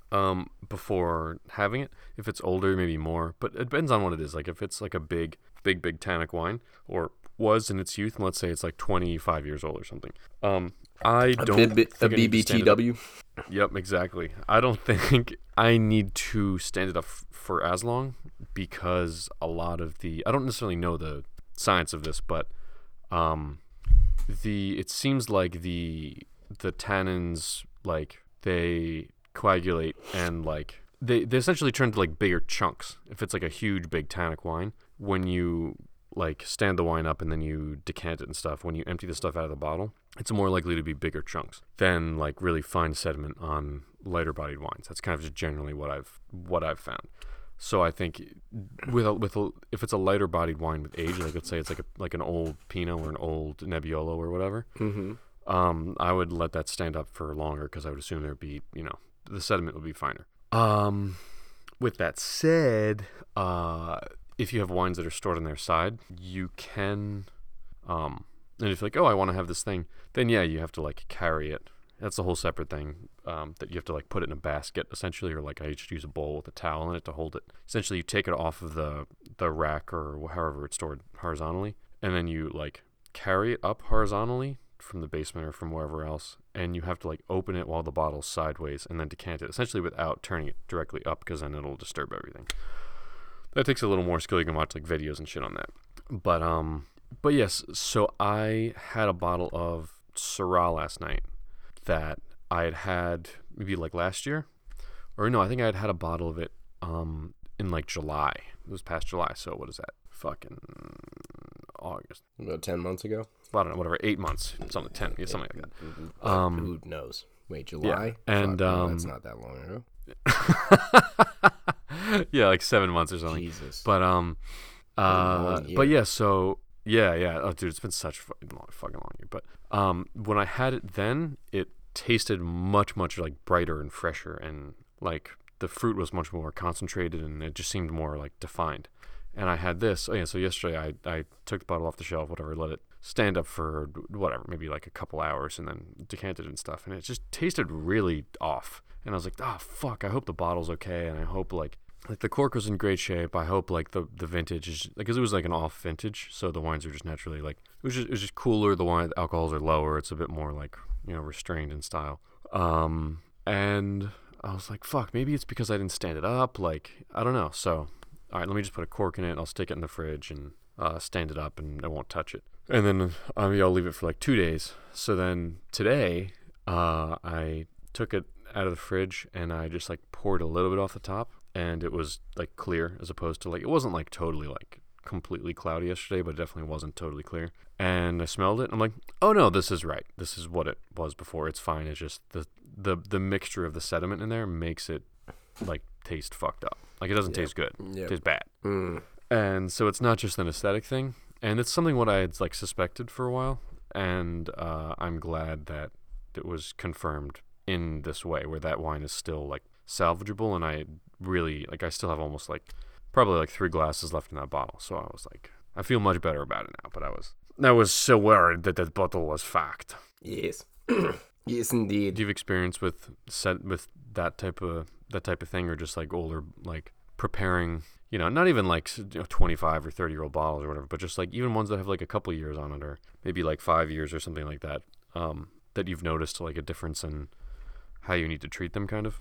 Um, before having it, if it's older, maybe more, but it depends on what it is. Like if it's like a big, big, big tannic wine, or was in its youth, and let's say it's like twenty-five years old or something. Um, I don't a, bit, a B B T W. Yep, exactly. I don't think I need to stand it up f- for as long because a lot of the I don't necessarily know the science of this, but. Um, the it seems like the the tannins like they coagulate and like they, they essentially turn to like bigger chunks. If it's like a huge big tannic wine, when you like stand the wine up and then you decant it and stuff, when you empty the stuff out of the bottle, it's more likely to be bigger chunks than like really fine sediment on lighter bodied wines. That's kind of just generally what I've what I've found. So I think with a, with a, if it's a lighter bodied wine with age, like let's say it's like a, like an old Pinot or an old Nebbiolo or whatever, mm-hmm. um, I would let that stand up for longer because I would assume there'd be, you know, the sediment would be finer. Um, with that said, uh, if you have wines that are stored on their side, you can, um, and if you're like, oh, I want to have this thing, then yeah, you have to like carry it. That's a whole separate thing um, that you have to like put it in a basket essentially, or like I just use a bowl with a towel in it to hold it. Essentially, you take it off of the the rack or however it's stored horizontally, and then you like carry it up horizontally from the basement or from wherever else, and you have to like open it while the bottle's sideways and then decant it essentially without turning it directly up because then it'll disturb everything. That takes a little more skill. You can watch like videos and shit on that. But um, but yes, so I had a bottle of Syrah last night. That I had had maybe like last year, or no, I think I had had a bottle of it um, in like July. It was past July, so what is that? Fucking August. About ten months ago. I don't know, whatever, eight months, something, ten, yeah, something like that. Um, Who knows? Wait, July? Yeah. And Fuck, um, no, that's not that long ago. Yeah, like seven months or something. Jesus. But um, uh, but yeah, so. Yeah, yeah. Oh, dude, it's been such a fucking long, fucking long year. But um, when I had it then, it tasted much, much like brighter and fresher, and like the fruit was much more concentrated, and it just seemed more like defined. And I had this. Oh yeah. So yesterday, I, I took the bottle off the shelf, whatever, let it stand up for whatever, maybe like a couple hours, and then decanted and stuff. And it just tasted really off. And I was like, ah, oh, fuck. I hope the bottle's okay, and I hope like. Like, the cork was in great shape. I hope, like, the, the vintage is... Like, because it was, like, an off vintage, so the wines are just naturally, like... It was just, it was just cooler. The wine, the alcohols are lower. It's a bit more, like, you know, restrained in style. Um, and I was like, fuck, maybe it's because I didn't stand it up. Like, I don't know. So, all right, let me just put a cork in it. I'll stick it in the fridge and uh, stand it up, and I won't touch it. And then I mean, I'll leave it for, like, two days. So then today, uh, I took it out of the fridge, and I just, like, poured a little bit off the top. And it was, like, clear as opposed to, like, it wasn't, like, totally, like, completely cloudy yesterday, but it definitely wasn't totally clear. And I smelled it, and I'm like, oh, no, this is right. This is what it was before. It's fine. It's just the the, the mixture of the sediment in there makes it, like, taste fucked up. Like, it doesn't yep. taste good. Yep. It tastes bad. Mm. And so it's not just an aesthetic thing. And it's something what I had, like, suspected for a while. And uh, I'm glad that it was confirmed in this way, where that wine is still, like, salvageable, and I... really like I still have almost like probably like three glasses left in that bottle, so I was like I feel much better about it now, but I was I was so worried that that bottle was fucked. Yes. Yes, indeed. Do you have experience with set with that type of that type of thing, or just like older, like preparing, you know, not even like, you know, twenty-five or thirty year old bottles or whatever, but just like even ones that have like a couple years on it, or maybe like five years or something like that, um that you've noticed like a difference in how you need to treat them, kind of?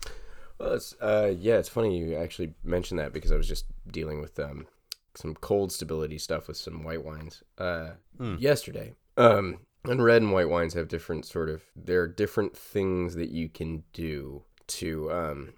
Well, it's, uh, yeah, it's funny you actually mentioned that because I was just dealing with um, some cold stability stuff with some white wines uh, mm. yesterday. Um, and red and white wines have different sort of, there are different things that you can do to um,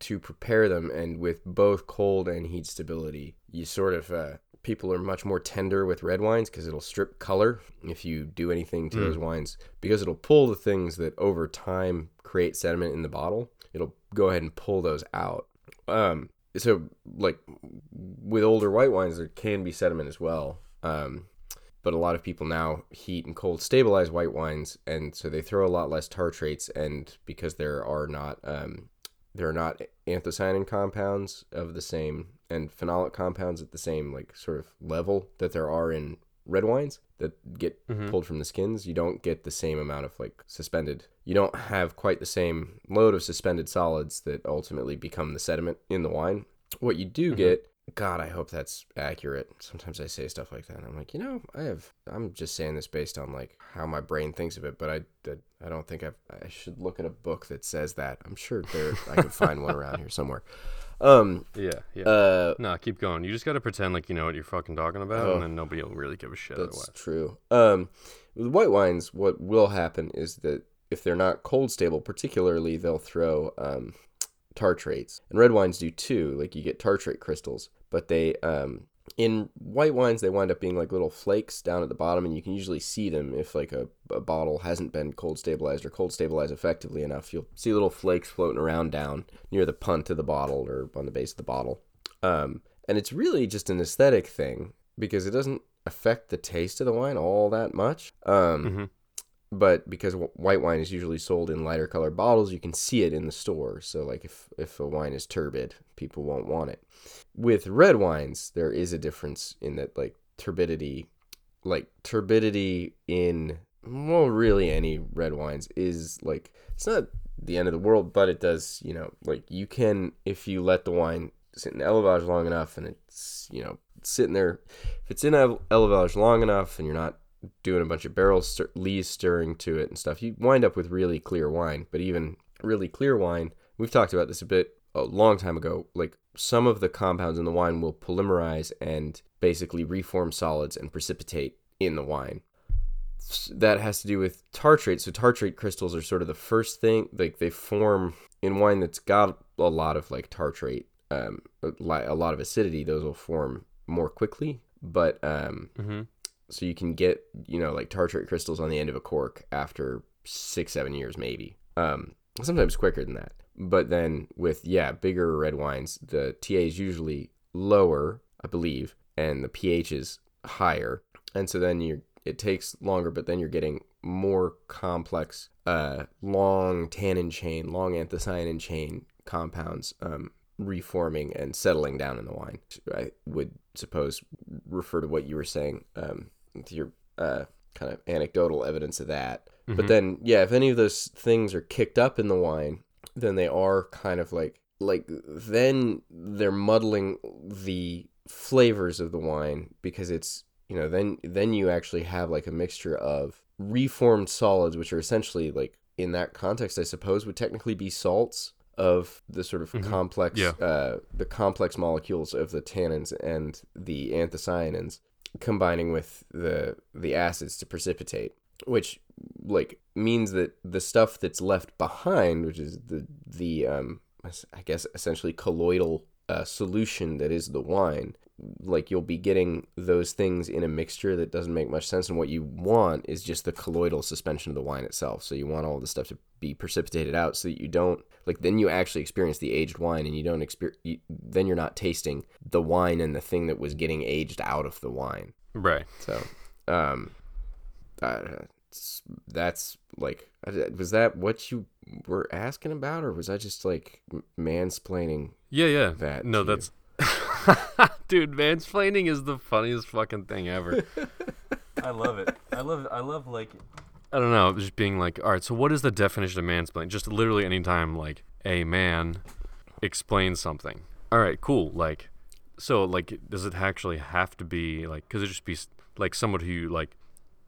to prepare them. And with both cold and heat stability, you sort of, uh, people are much more tender with red wines because it'll strip color if you do anything to mm. those wines, because it'll pull the things that over time create sediment in the bottle. It'll go ahead and pull those out. Um, so, like, with older white wines, there can be sediment as well. Um, but a lot of people now heat and cold stabilize white wines, and so they throw a lot less tartrates. And because there are not um, there are not anthocyanin compounds of the same and phenolic compounds at the same, like, sort of level that there are in red wines that get mm-hmm. pulled from the skins, you don't get the same amount of, like, suspended. You don't have quite the same load of suspended solids that ultimately become the sediment in the wine. What you do mm-hmm. get, God, I hope that's accurate. Sometimes I say stuff like that, and I'm like, you know, I have, I'm just saying this based on, like, how my brain thinks of it, but I, I, I don't think I've, I should look at a book that says that. I'm sure there, I can find one around here somewhere. Um, yeah, yeah. Uh, no, keep going. You just got to pretend like you know what you're fucking talking about, oh, and then nobody will really give a shit that's otherwise. That's true. Um, with white wines, what will happen is that if they're not cold stable, particularly, they'll throw um, tartrates. And red wines do too. Like, you get tartrate crystals, but they um, in white wines, they wind up being like little flakes down at the bottom, and you can usually see them if, like, a, a bottle hasn't been cold stabilized or cold stabilized effectively enough. You'll see little flakes floating around down near the punt of the bottle or on the base of the bottle. Um, and it's really just an aesthetic thing because it doesn't affect the taste of the wine all that much. Um, mm-hmm. But because white wine is usually sold in lighter colored bottles, you can see it in the store. So, like, if, if a wine is turbid, people won't want it. With red wines, there is a difference in that, like, turbidity, like, turbidity in, well, really any red wines is, like, it's not the end of the world, but it does, you know, like, you can, if you let the wine sit in élevage long enough and it's, you know, sitting there, if it's in élevage long enough and you're not doing a bunch of barrel stir- lees stirring to it and stuff, you wind up with really clear wine. But even really clear wine, we've talked about this a bit a long time ago, like, some of the compounds in the wine will polymerize and basically reform solids and precipitate in the wine. That has to do with tartrate. So tartrate crystals are sort of the first thing, like, they form in wine that's got a lot of, like, tartrate, um, a lot of acidity. Those will form more quickly, but um mm-hmm. So you can get, you know, like, tartrate crystals on the end of a cork after six, seven years, maybe. Um, sometimes quicker than that. But then with, yeah, bigger red wines, the T A is usually lower, I believe, and the pH is higher. And so then you it takes longer, but then you're getting more complex, uh, long tannin chain, long anthocyanin chain compounds um, reforming and settling down in the wine. I would suppose refer to what you were saying, um, your uh, kind of anecdotal evidence of that. Mm-hmm. But then, yeah, if any of those things are kicked up in the wine, then they are kind of like, like then they're muddling the flavors of the wine, because it's, you know, then, then you actually have, like, a mixture of reformed solids, which are essentially, like, in that context, I suppose, would technically be salts of the sort of mm-hmm. complex, yeah. uh, the complex molecules of the tannins and the anthocyanins combining with the the acids to precipitate, which, like, means that the stuff that's left behind, which is the the um I guess essentially colloidal uh, solution that is the wine, like, you'll be getting those things in a mixture that doesn't make much sense. And what you want is just the colloidal suspension of the wine itself. So you want all the stuff to be precipitated out so that you don't, like, then you actually experience the aged wine, and you don't experience, you, then you're not tasting the wine and the thing that was getting aged out of the wine. Right. So, um, uh, that's like, was that what you were asking about? Or was I just, like, mansplaining? Yeah. Yeah. That no, that's, dude, mansplaining is the funniest fucking thing ever. I love it. I love I love, like, I don't know, just being like, all right, so what is the definition of mansplaining? Just literally anytime, like, a man explains something. All right, cool. Like, so, like, does it actually have to be, like, because it just be, like, someone who, you, like,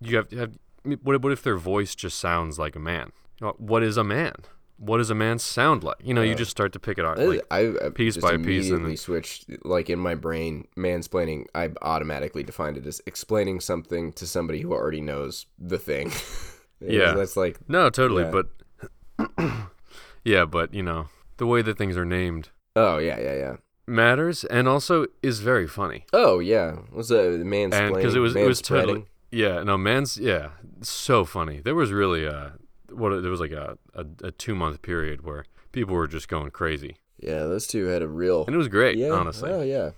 you have to have, what, what if their voice just sounds like a man? What is a man? what does a man sound like? You know, uh, you just start to pick it out like, I, I, piece by piece. And then switched, like in my brain, mansplaining, I automatically defined it as explaining something to somebody who already knows the thing. Yeah. So that's like... No, totally, yeah. but... yeah, but, you know, the way that things are named... Oh, yeah, yeah, yeah. Matters, and also is very funny. Oh, yeah. What's that? Mansplaining? Because it was, it was totally... Yeah, no, man's... Yeah, so funny. There was really a... What there was like a, a, a two month period where people were just going crazy. Yeah, those two had a real, and it was great. Yeah, honestly. Oh yeah.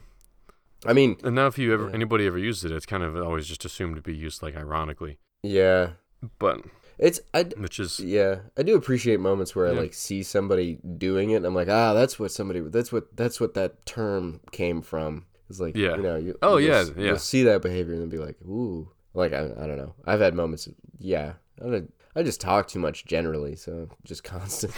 I mean, and now if you ever yeah. anybody ever used it, it's kind of always just assumed to be used like ironically. Yeah, but it's I which is yeah I do appreciate moments where yeah. I like see somebody doing it and I'm like ah that's what somebody that's what that's what that term came from. It's like yeah. you know you oh you'll, yeah you'll yeah you'll see that behavior and then be like ooh like I I don't know I've had moments of, yeah I don't know. I just talk too much generally, so just constant.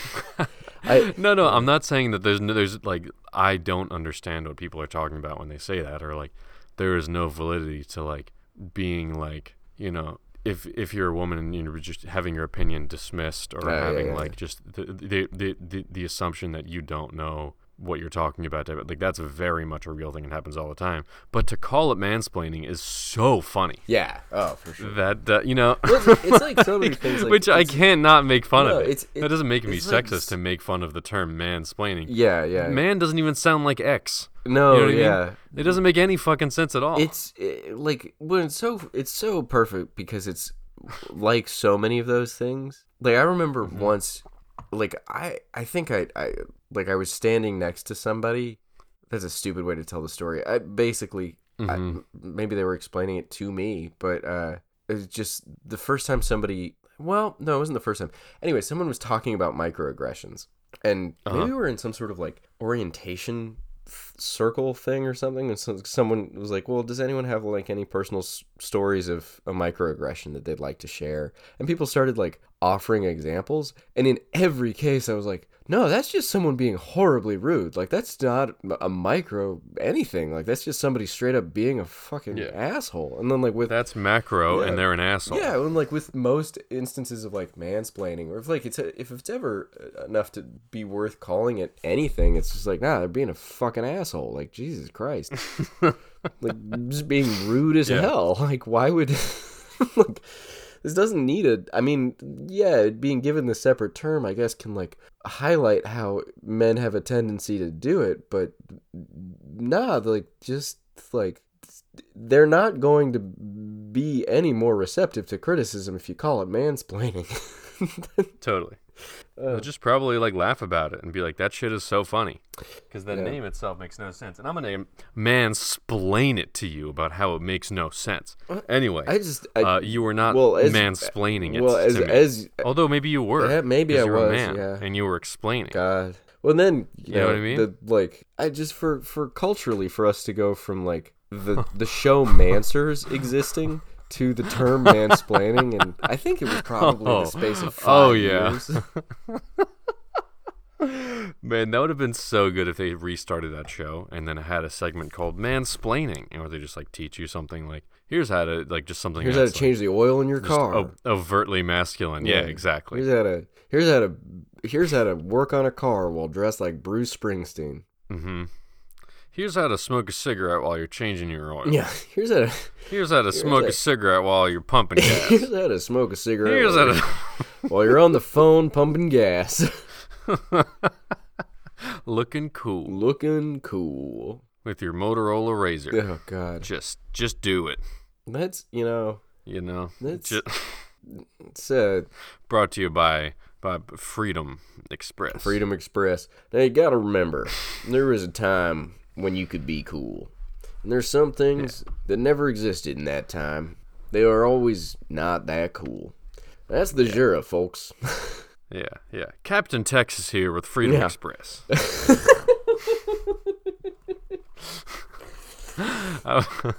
I, no, no, I'm not saying that there's no, there's like I don't understand what people are talking about when they say that, or like there is no validity to like being like you know if if you're a woman and you're just having your opinion dismissed or uh, having yeah, yeah, like yeah. just the the, the the the assumption that you don't know what you're talking about, like that's very much a real thing and happens all the time. But to call it mansplaining is so funny. Yeah. Oh, for sure. That uh, you know, well, it's, it's like so many things, like, which I can't not make fun no, of it. It's, it. That doesn't make me like, sexist to make fun of the term mansplaining. Yeah, yeah. Man yeah. doesn't even sound like X. No, you know what yeah. I mean? It doesn't make any fucking sense at all. It's it, like when it's so it's so perfect because it's like so many of those things. Like I remember mm-hmm. once. Like, I, I think I, I, like, I was standing next to somebody. That's a stupid way to tell the story. I basically, mm-hmm. I, maybe they were explaining it to me, but uh, it was just the first time somebody, well, no, it wasn't the first time. Anyway, someone was talking about microaggressions. And uh-huh. maybe we were in some sort of, like, orientation f- circle thing or something. And so someone was like, well, does anyone have, like, any personal s- stories of a microaggression that they'd like to share? And people started, like, offering examples, and in every case I was like, no, that's just someone being horribly rude. Like, that's not a micro anything. Like, that's just somebody straight up being a fucking yeah. asshole. And then like with that's macro yeah, and they're an asshole. Yeah, and like with most instances of like mansplaining, or if like it's a, if it's ever enough to be worth calling it anything, it's just like, nah, they're being a fucking asshole. Like, Jesus Christ. Like, just being rude as yeah. hell. Like, why would like this doesn't need it. I mean, yeah, being given the separate term, I guess, can, like, highlight how men have a tendency to do it, but nah, like, just, like, they're not going to be any more receptive to criticism if you call it mansplaining. Totally. Uh, They'll just probably, like, laugh about it and be like, that shit is so funny. Because the yeah. name itself makes no sense. And I'm going to mansplain it to you about how it makes no sense. Anyway, I just, I, uh, you were not well, as, mansplaining it well, as, to me. As, Although maybe you were. Yeah, maybe I you was, a man, yeah. And you were explaining. God. Well, and then, you, you know, know what I mean? The, like, I just, for, for culturally, for us to go from, like, the, the show Mansers existing to the term mansplaining, and I think it was probably oh, the space of five oh, yeah. years. Man, that would have been so good if they restarted that show and then had a segment called mansplaining, and where they just like teach you something like, here's how to like just something. Here's how to change like, the oil in your car. O- overtly masculine. Yeah, yeah, exactly. Here's how to here's how to here's how to work on a car while dressed like Bruce Springsteen. Mm-hmm. Here's how to smoke a cigarette while you're changing your oil. Yeah, here's how to... Here's how to here's smoke a, a cigarette while you're pumping gas. Here's how to smoke a cigarette here's while, how to... while you're on the phone pumping gas. Looking cool. Looking cool. With your Motorola Razor. Oh, God. Just just do it. That's, you know... You know. That's... Just... It's, uh... Brought to you by... By Freedom Express. Freedom Express. Now, you gotta remember, there was a time... when you could be cool. And there's some things yeah. that never existed in that time. They are always not that cool. That's the yeah. Jura, folks. yeah, yeah. Captain Texas here with Freedom yeah. Express. Oh,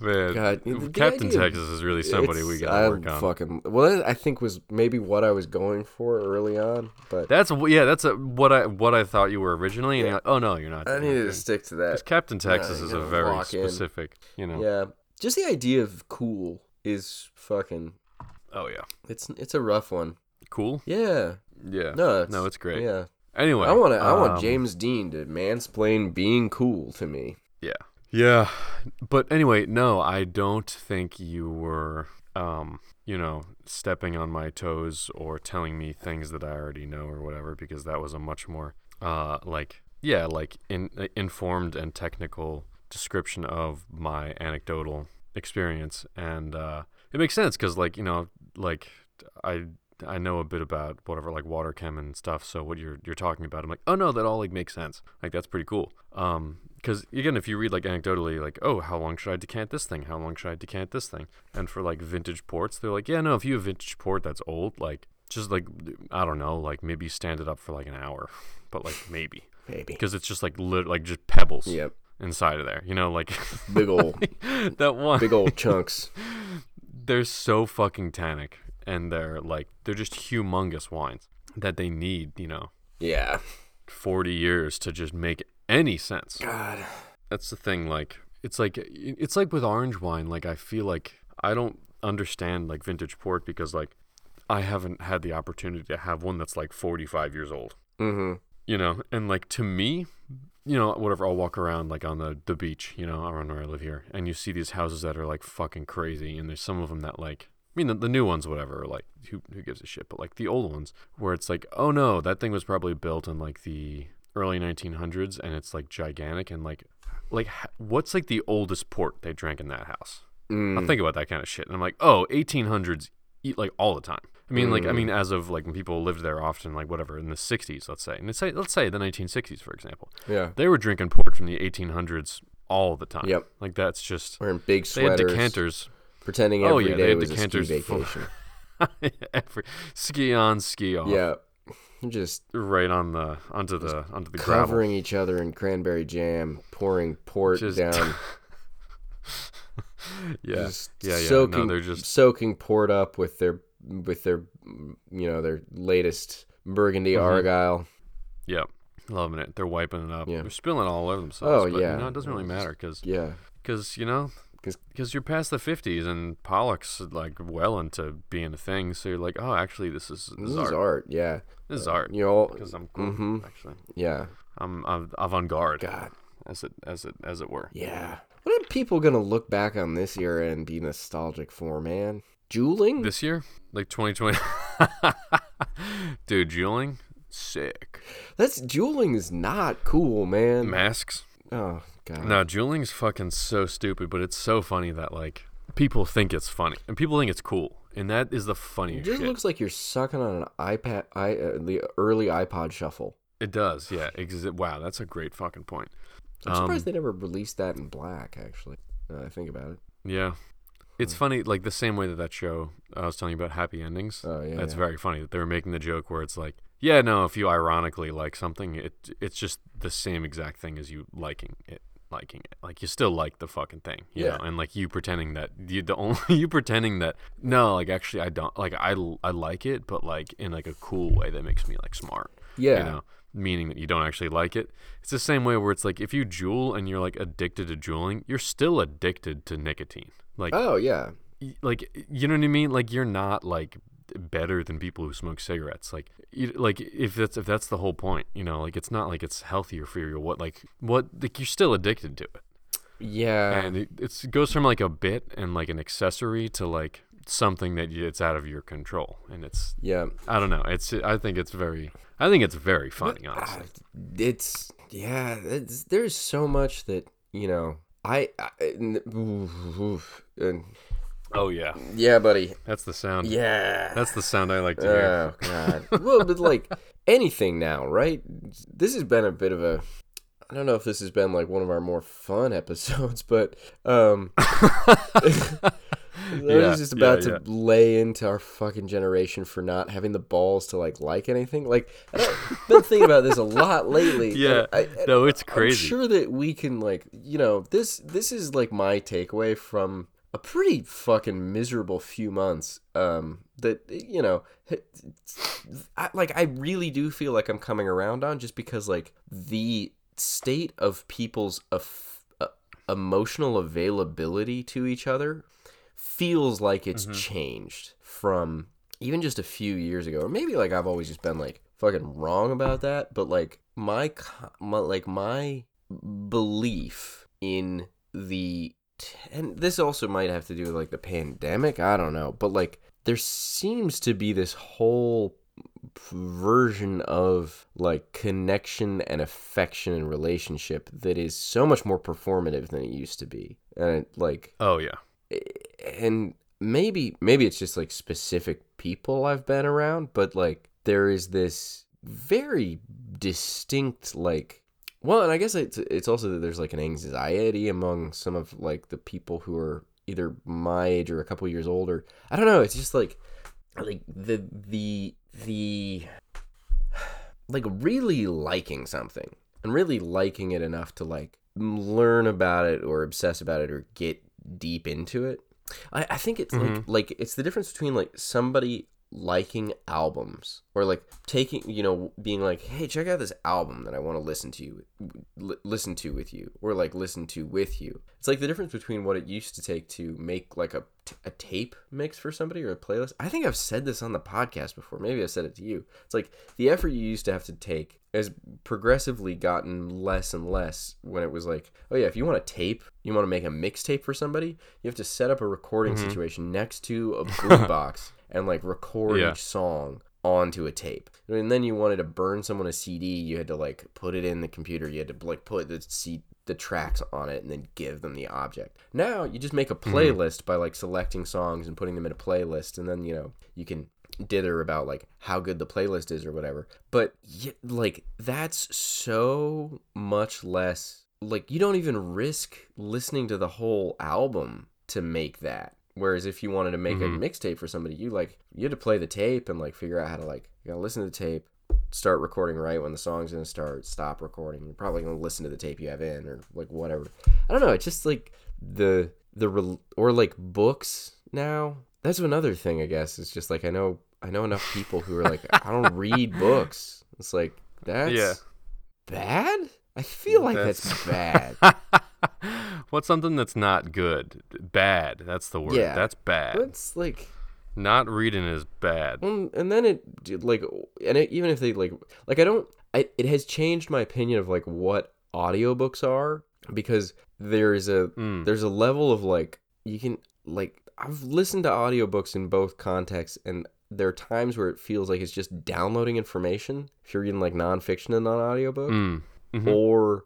man, God, Captain Texas is really somebody we gotta work on. Fucking, well, I think was maybe what I was going for early on, but that's yeah, that's a, what I what I thought you were originally, and yeah. you're like, oh no, you're not. I needed to stick to that. Captain Texas yeah, is a very specific, in. you know. Yeah, just the idea of cool is fucking. Oh yeah, it's it's a rough one. Cool. Yeah, Yeah. No, it's, no, it's great. Yeah. Anyway. I want um, I want James Dean to mansplain being cool to me. Yeah. Yeah. But anyway, no, I don't think you were, um, you know, stepping on my toes or telling me things that I already know or whatever, because that was a much more, uh, like, yeah, like in, uh, informed and technical description of my anecdotal experience. And uh, it makes sense because, like, you know, like I... I know a bit about whatever, like water chem and stuff. So what you're you're talking about, I'm like, oh no, that all like makes sense. Like that's pretty cool. Um, because again, if you read like anecdotally, like, oh, how long should I decant this thing? How long should I decant this thing? And for like vintage ports, they're like, yeah, no, if you have vintage port that's old, like just like I don't know, like maybe stand it up for like an hour, but like maybe, maybe because it's just like lit, like just pebbles. Yep. Inside of there, you know, like big old that one, big old chunks. They're so fucking tannic. And they're like, they're just humongous wines that they need, you know, yeah, forty years to just make any sense. God. That's the thing. Like, it's like, it's like with orange wine. Like, I feel like I don't understand like vintage port because like I haven't had the opportunity to have one that's like forty-five years old, mm-hmm. you know? And like, to me, you know, whatever, I'll walk around like on the, the beach, you know, around where I live here. And you see these houses that are like fucking crazy. And there's some of them that like, I mean, the, the new ones, whatever, like, who who gives a shit? But, like, the old ones where it's like, oh, no, that thing was probably built in, like, the early nineteen hundreds, and it's, like, gigantic. And, like, like what's, like, the oldest port they drank in that house? Mm. I'm thinking about that kind of shit. And I'm like, oh, eighteen hundreds, eat, like, all the time. I mean, mm. like, I mean, as of, like, when people lived there often, like, whatever, in the sixties, let's say. And let's say, let's say the nineteen sixties, for example. Yeah. They were drinking port from the eighteen hundreds all the time. Yep. Like, that's just. Wearing big sweaters. They had decanters. Pretending every oh, yeah, day was a ski vacation. every, ski on, ski off. Yeah, just right on the onto the onto the gravel. Covering each other in cranberry jam, pouring port just, down. yeah, just yeah, yeah. Soaking, no, they're just soaking port up with their with their you know their latest Burgundy mm-hmm. Argyle. Yeah, loving it. They're wiping it up. Yeah. They're spilling all over themselves. Oh but, yeah, you know, it doesn't really matter because yeah, because you know. Because you're past the fifties and Pollock's like well into being a thing, so you're like, oh, actually, this is this, this is art. art, yeah, this uh, is art. You know, because I'm cool, mm-hmm. actually, yeah, I'm, I'm avant-garde, God, as it as it as it were. Yeah, what are people gonna look back on this year and be nostalgic for, man? Juuling this year, like twenty twenty, dude, juuling, sick. That's juuling is not cool, man. Masks. Oh God. No, juuling's fucking so stupid, but it's so funny that like people think it's funny and people think it's cool, and that is the funniest. It just shit. Looks like you're sucking on an iPad, I, uh, the early iPod shuffle. It does, yeah. Ex- wow, that's a great fucking point. I'm um, surprised they never released that in black. Actually, now that I think about it. Yeah, it's hmm. funny. Like the same way that that show I was telling you about, Happy Endings. Oh yeah, that's yeah. very funny that they were making the joke where it's like. Yeah, no, if you ironically like something, it it's just the same exact thing as you liking it, liking it. Like, you still like the fucking thing, you yeah. know? And, like, you pretending that, you the only you pretending that, no, like, actually, I don't, like, I, I like it, but, like, in, like, a cool way that makes me, like, smart. Yeah. You know? Meaning that you don't actually like it. It's the same way where it's, like, if you joule and you're, like, addicted to juuling, you're still addicted to nicotine. Like, oh, yeah. Y- like, you know what I mean? Like, you're not, like... better than people who smoke cigarettes. Like, you, like if that's if that's the whole point, you know, like it's not like it's healthier for you. Or what like what like you're still addicted to it. Yeah, and it it's, it goes from like a bit and like an accessory to like something that you, it's out of your control. And it's yeah, I don't know. It's I think it's very I think it's very funny. But, honestly, uh, it's yeah. It's, there's so much that you know. I, I oof, oof, and. Oh, yeah. Yeah, buddy. That's the sound. Yeah. That's the sound I like to hear. Oh, God. Well, but like anything now, right? This has been a bit of a... I don't know if this has been like one of our more fun episodes, but... Um, I was yeah, just about yeah, to yeah. lay into our fucking generation for not having the balls to like like anything. Like, I've been thinking about this a lot lately. Yeah, I, I, no, it's crazy. I'm sure that we can like, you know, this this is like my takeaway from... a pretty fucking miserable few months um, that, you know, I, like, I really do feel like I'm coming around on just because, like, the state of people's af- uh, emotional availability to each other feels like it's mm-hmm. changed from even just a few years ago, or maybe like I've always just been like fucking wrong about that, but like my, my like my belief in the, and this also might have to do with like the pandemic, I don't know, but like there seems to be this whole version of like connection and affection and relationship that is so much more performative than it used to be, and it, like oh yeah and maybe maybe it's just like specific people I've been around, but like there is this very distinct like, well, and I guess it's, it's also that there's like an anxiety among some of like the people who are either my age or a couple years older. I don't know, it's just like like the the the like really liking something and really liking it enough to like learn about it or obsess about it or get deep into it. I, I think it's mm-hmm. like like it's the difference between like somebody liking albums or like taking, you know, being like, hey, check out this album that I want to listen to you li- listen to with you or like listen to with you. It's like the difference between what it used to take to make like a, t- a tape mix for somebody or a playlist. I think I've said this on the podcast before, maybe I said it to you. It's like the effort you used to have to take has progressively gotten less and less, when it was like, oh yeah, if you want a tape, you want to make a mixtape for somebody, you have to set up a recording mm-hmm. situation next to a boom box and like record yeah. each song onto a tape. And then you wanted to burn someone a C D, you had to like put it in the computer, you had to like put the C- the tracks on it and then give them the object. Now you just make a playlist mm-hmm. by like selecting songs and putting them in a playlist, and then, you know, you can dither about like how good the playlist is or whatever. But like that's so much less, like you don't even risk listening to the whole album to make that. Whereas if you wanted to make mm-hmm. a mixtape for somebody, you like you had to play the tape and like figure out how to like, you gotta listen to the tape, start recording right when the song's gonna start, stop recording. You're probably gonna listen to the tape you have in or like whatever. I don't know. It's just like the the re- or like books now. That's another thing, I guess. It's just like I know I know enough people who are like, I don't read books. It's like that's yeah. bad. I feel like that's, that's bad. What's something that's not good? Bad. That's the word. Yeah. That's bad. It's like not reading is bad. And, and then it like, and it, even if they like, like I don't, I, it has changed my opinion of like what audiobooks are, because there's a, mm. there's a level of like, you can like, I've listened to audiobooks in both contexts, and there are times where it feels like it's just downloading information. If you're reading like nonfiction and non audiobook mm. mm-hmm. or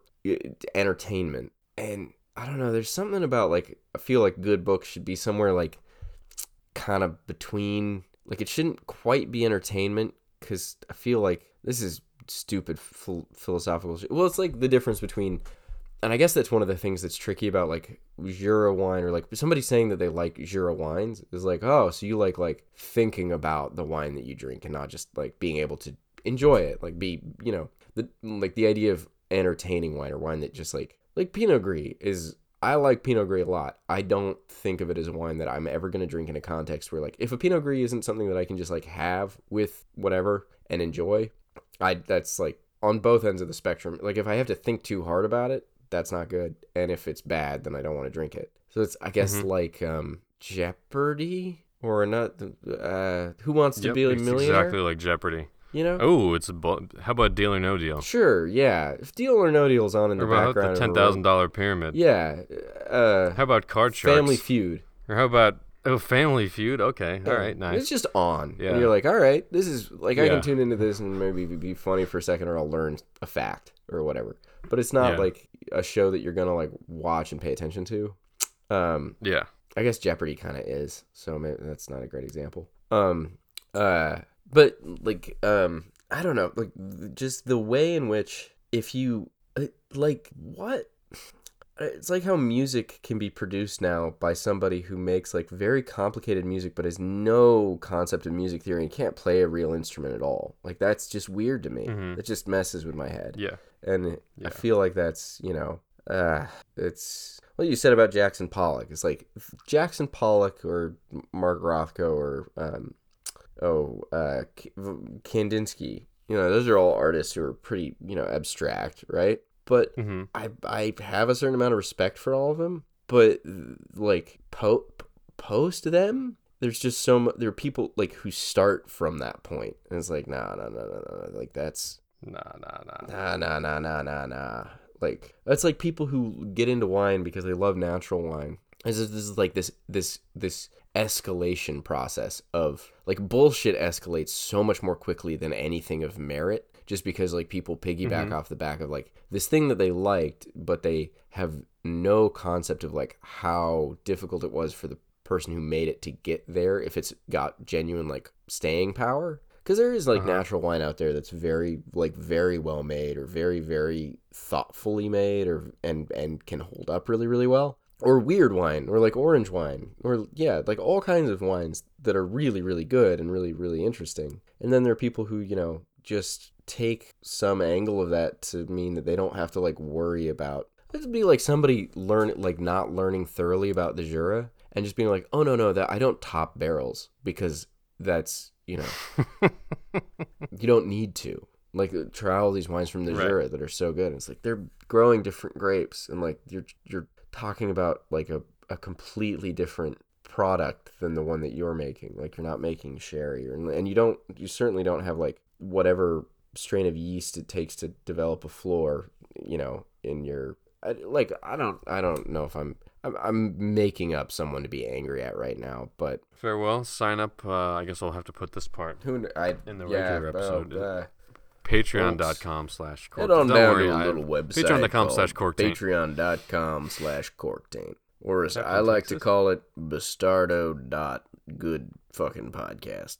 entertainment. And I don't know, there's something about like, I feel like good books should be somewhere like kind of between, like it shouldn't quite be entertainment, because I feel like this is stupid ph- philosophical shit. Well, it's like the difference between, and I guess that's one of the things that's tricky about like Jura wine, or like somebody saying that they like Jura wines is like, oh, so you like like thinking about the wine that you drink and not just like being able to enjoy it, like be, you know, the, like the idea of entertaining wine or wine that just like, like Pinot Gris is, I like Pinot Gris a lot. I don't think of it as a wine that I'm ever going to drink in a context where like, if a Pinot Gris isn't something that I can just like have with whatever and enjoy, I that's like on both ends of the spectrum. Like if I have to think too hard about it, that's not good. And if it's bad, then I don't want to drink it. So it's, I guess mm-hmm. like um, Jeopardy or not, uh, Who Wants to yep, Be a Millionaire? It's exactly like Jeopardy. You know? Oh, it's a bu- how about Deal or No Deal? Sure, yeah. If Deal or No Deal's on in the background, how about the ten thousand dollar pyramid? Yeah. Uh, how about Card Sharks? Family Feud. Or how about oh, Family Feud? Okay, yeah. All right, nice. It's just on. Yeah. And you're like, all right, this is like yeah. I can tune into this and maybe be funny for a second, or I'll learn a fact or whatever. But it's not yeah. like a show that you're gonna like watch and pay attention to. Um, yeah. I guess Jeopardy kind of is. So maybe that's not a great example. Um. Uh. But, like, um, I don't know, like, just the way in which if you, like, what? It's like how music can be produced now by somebody who makes, like, very complicated music but has no concept of music theory and can't play a real instrument at all. Like, that's just weird to me. Mm-hmm. It just messes with my head. Yeah. And yeah. I feel like that's, you know, uh, it's... What you said about Jackson Pollock. It's like, Jackson Pollock or Mark Rothko or... um. Oh, uh, Kandinsky, you know, those are all artists who are pretty, you know, abstract, right? But mm-hmm. I I have a certain amount of respect for all of them, but like po- post them, there's just so much, there are people like who start from that point. And it's like, nah, nah, nah, nah, nah. Like that's nah, nah, nah, nah, nah, nah, nah, nah, nah. Like that's like people who get into wine because they love natural wine. This is, this is like this, this, this escalation process of like bullshit escalates so much more quickly than anything of merit, just because like people piggyback mm-hmm. off the back of like this thing that they liked, but they have no concept of like how difficult it was for the person who made it to get there. If it's got genuine like staying power. Because there is, like, uh-huh. natural wine out there that's very, like, very well made or very, very thoughtfully made or and, and can hold up really, really well. Or weird wine or, like, orange wine or, yeah, like, all kinds of wines that are really, really good and really, really interesting. And then there are people who, you know, just take some angle of that to mean that they don't have to, like, worry about... It would be like somebody learn like not learning thoroughly about the Jura and just being like, oh, no, no, that I don't top barrels because that's... You know, you don't need to like try all these wines from the Jura right. that are so good. And it's like they're growing different grapes, and like you're you're talking about like a, a completely different product than the one that you're making. Like you're not making sherry, or, and you don't you certainly don't have like whatever strain of yeast it takes to develop a flor. You know, in your like I don't I don't know if I'm. I'm making up someone to be angry at right now, but... Farewell, sign up. Uh, I guess I'll have to put this part Who, I, in the yeah, regular episode. Uh, Patreon.com slash Corktaint. Head on Don't down worry, to a little website Patreon.com slash Corktaint. Patreon.com slash Corktaint. Or as I like to call it, Bastardo dot good fucking podcast.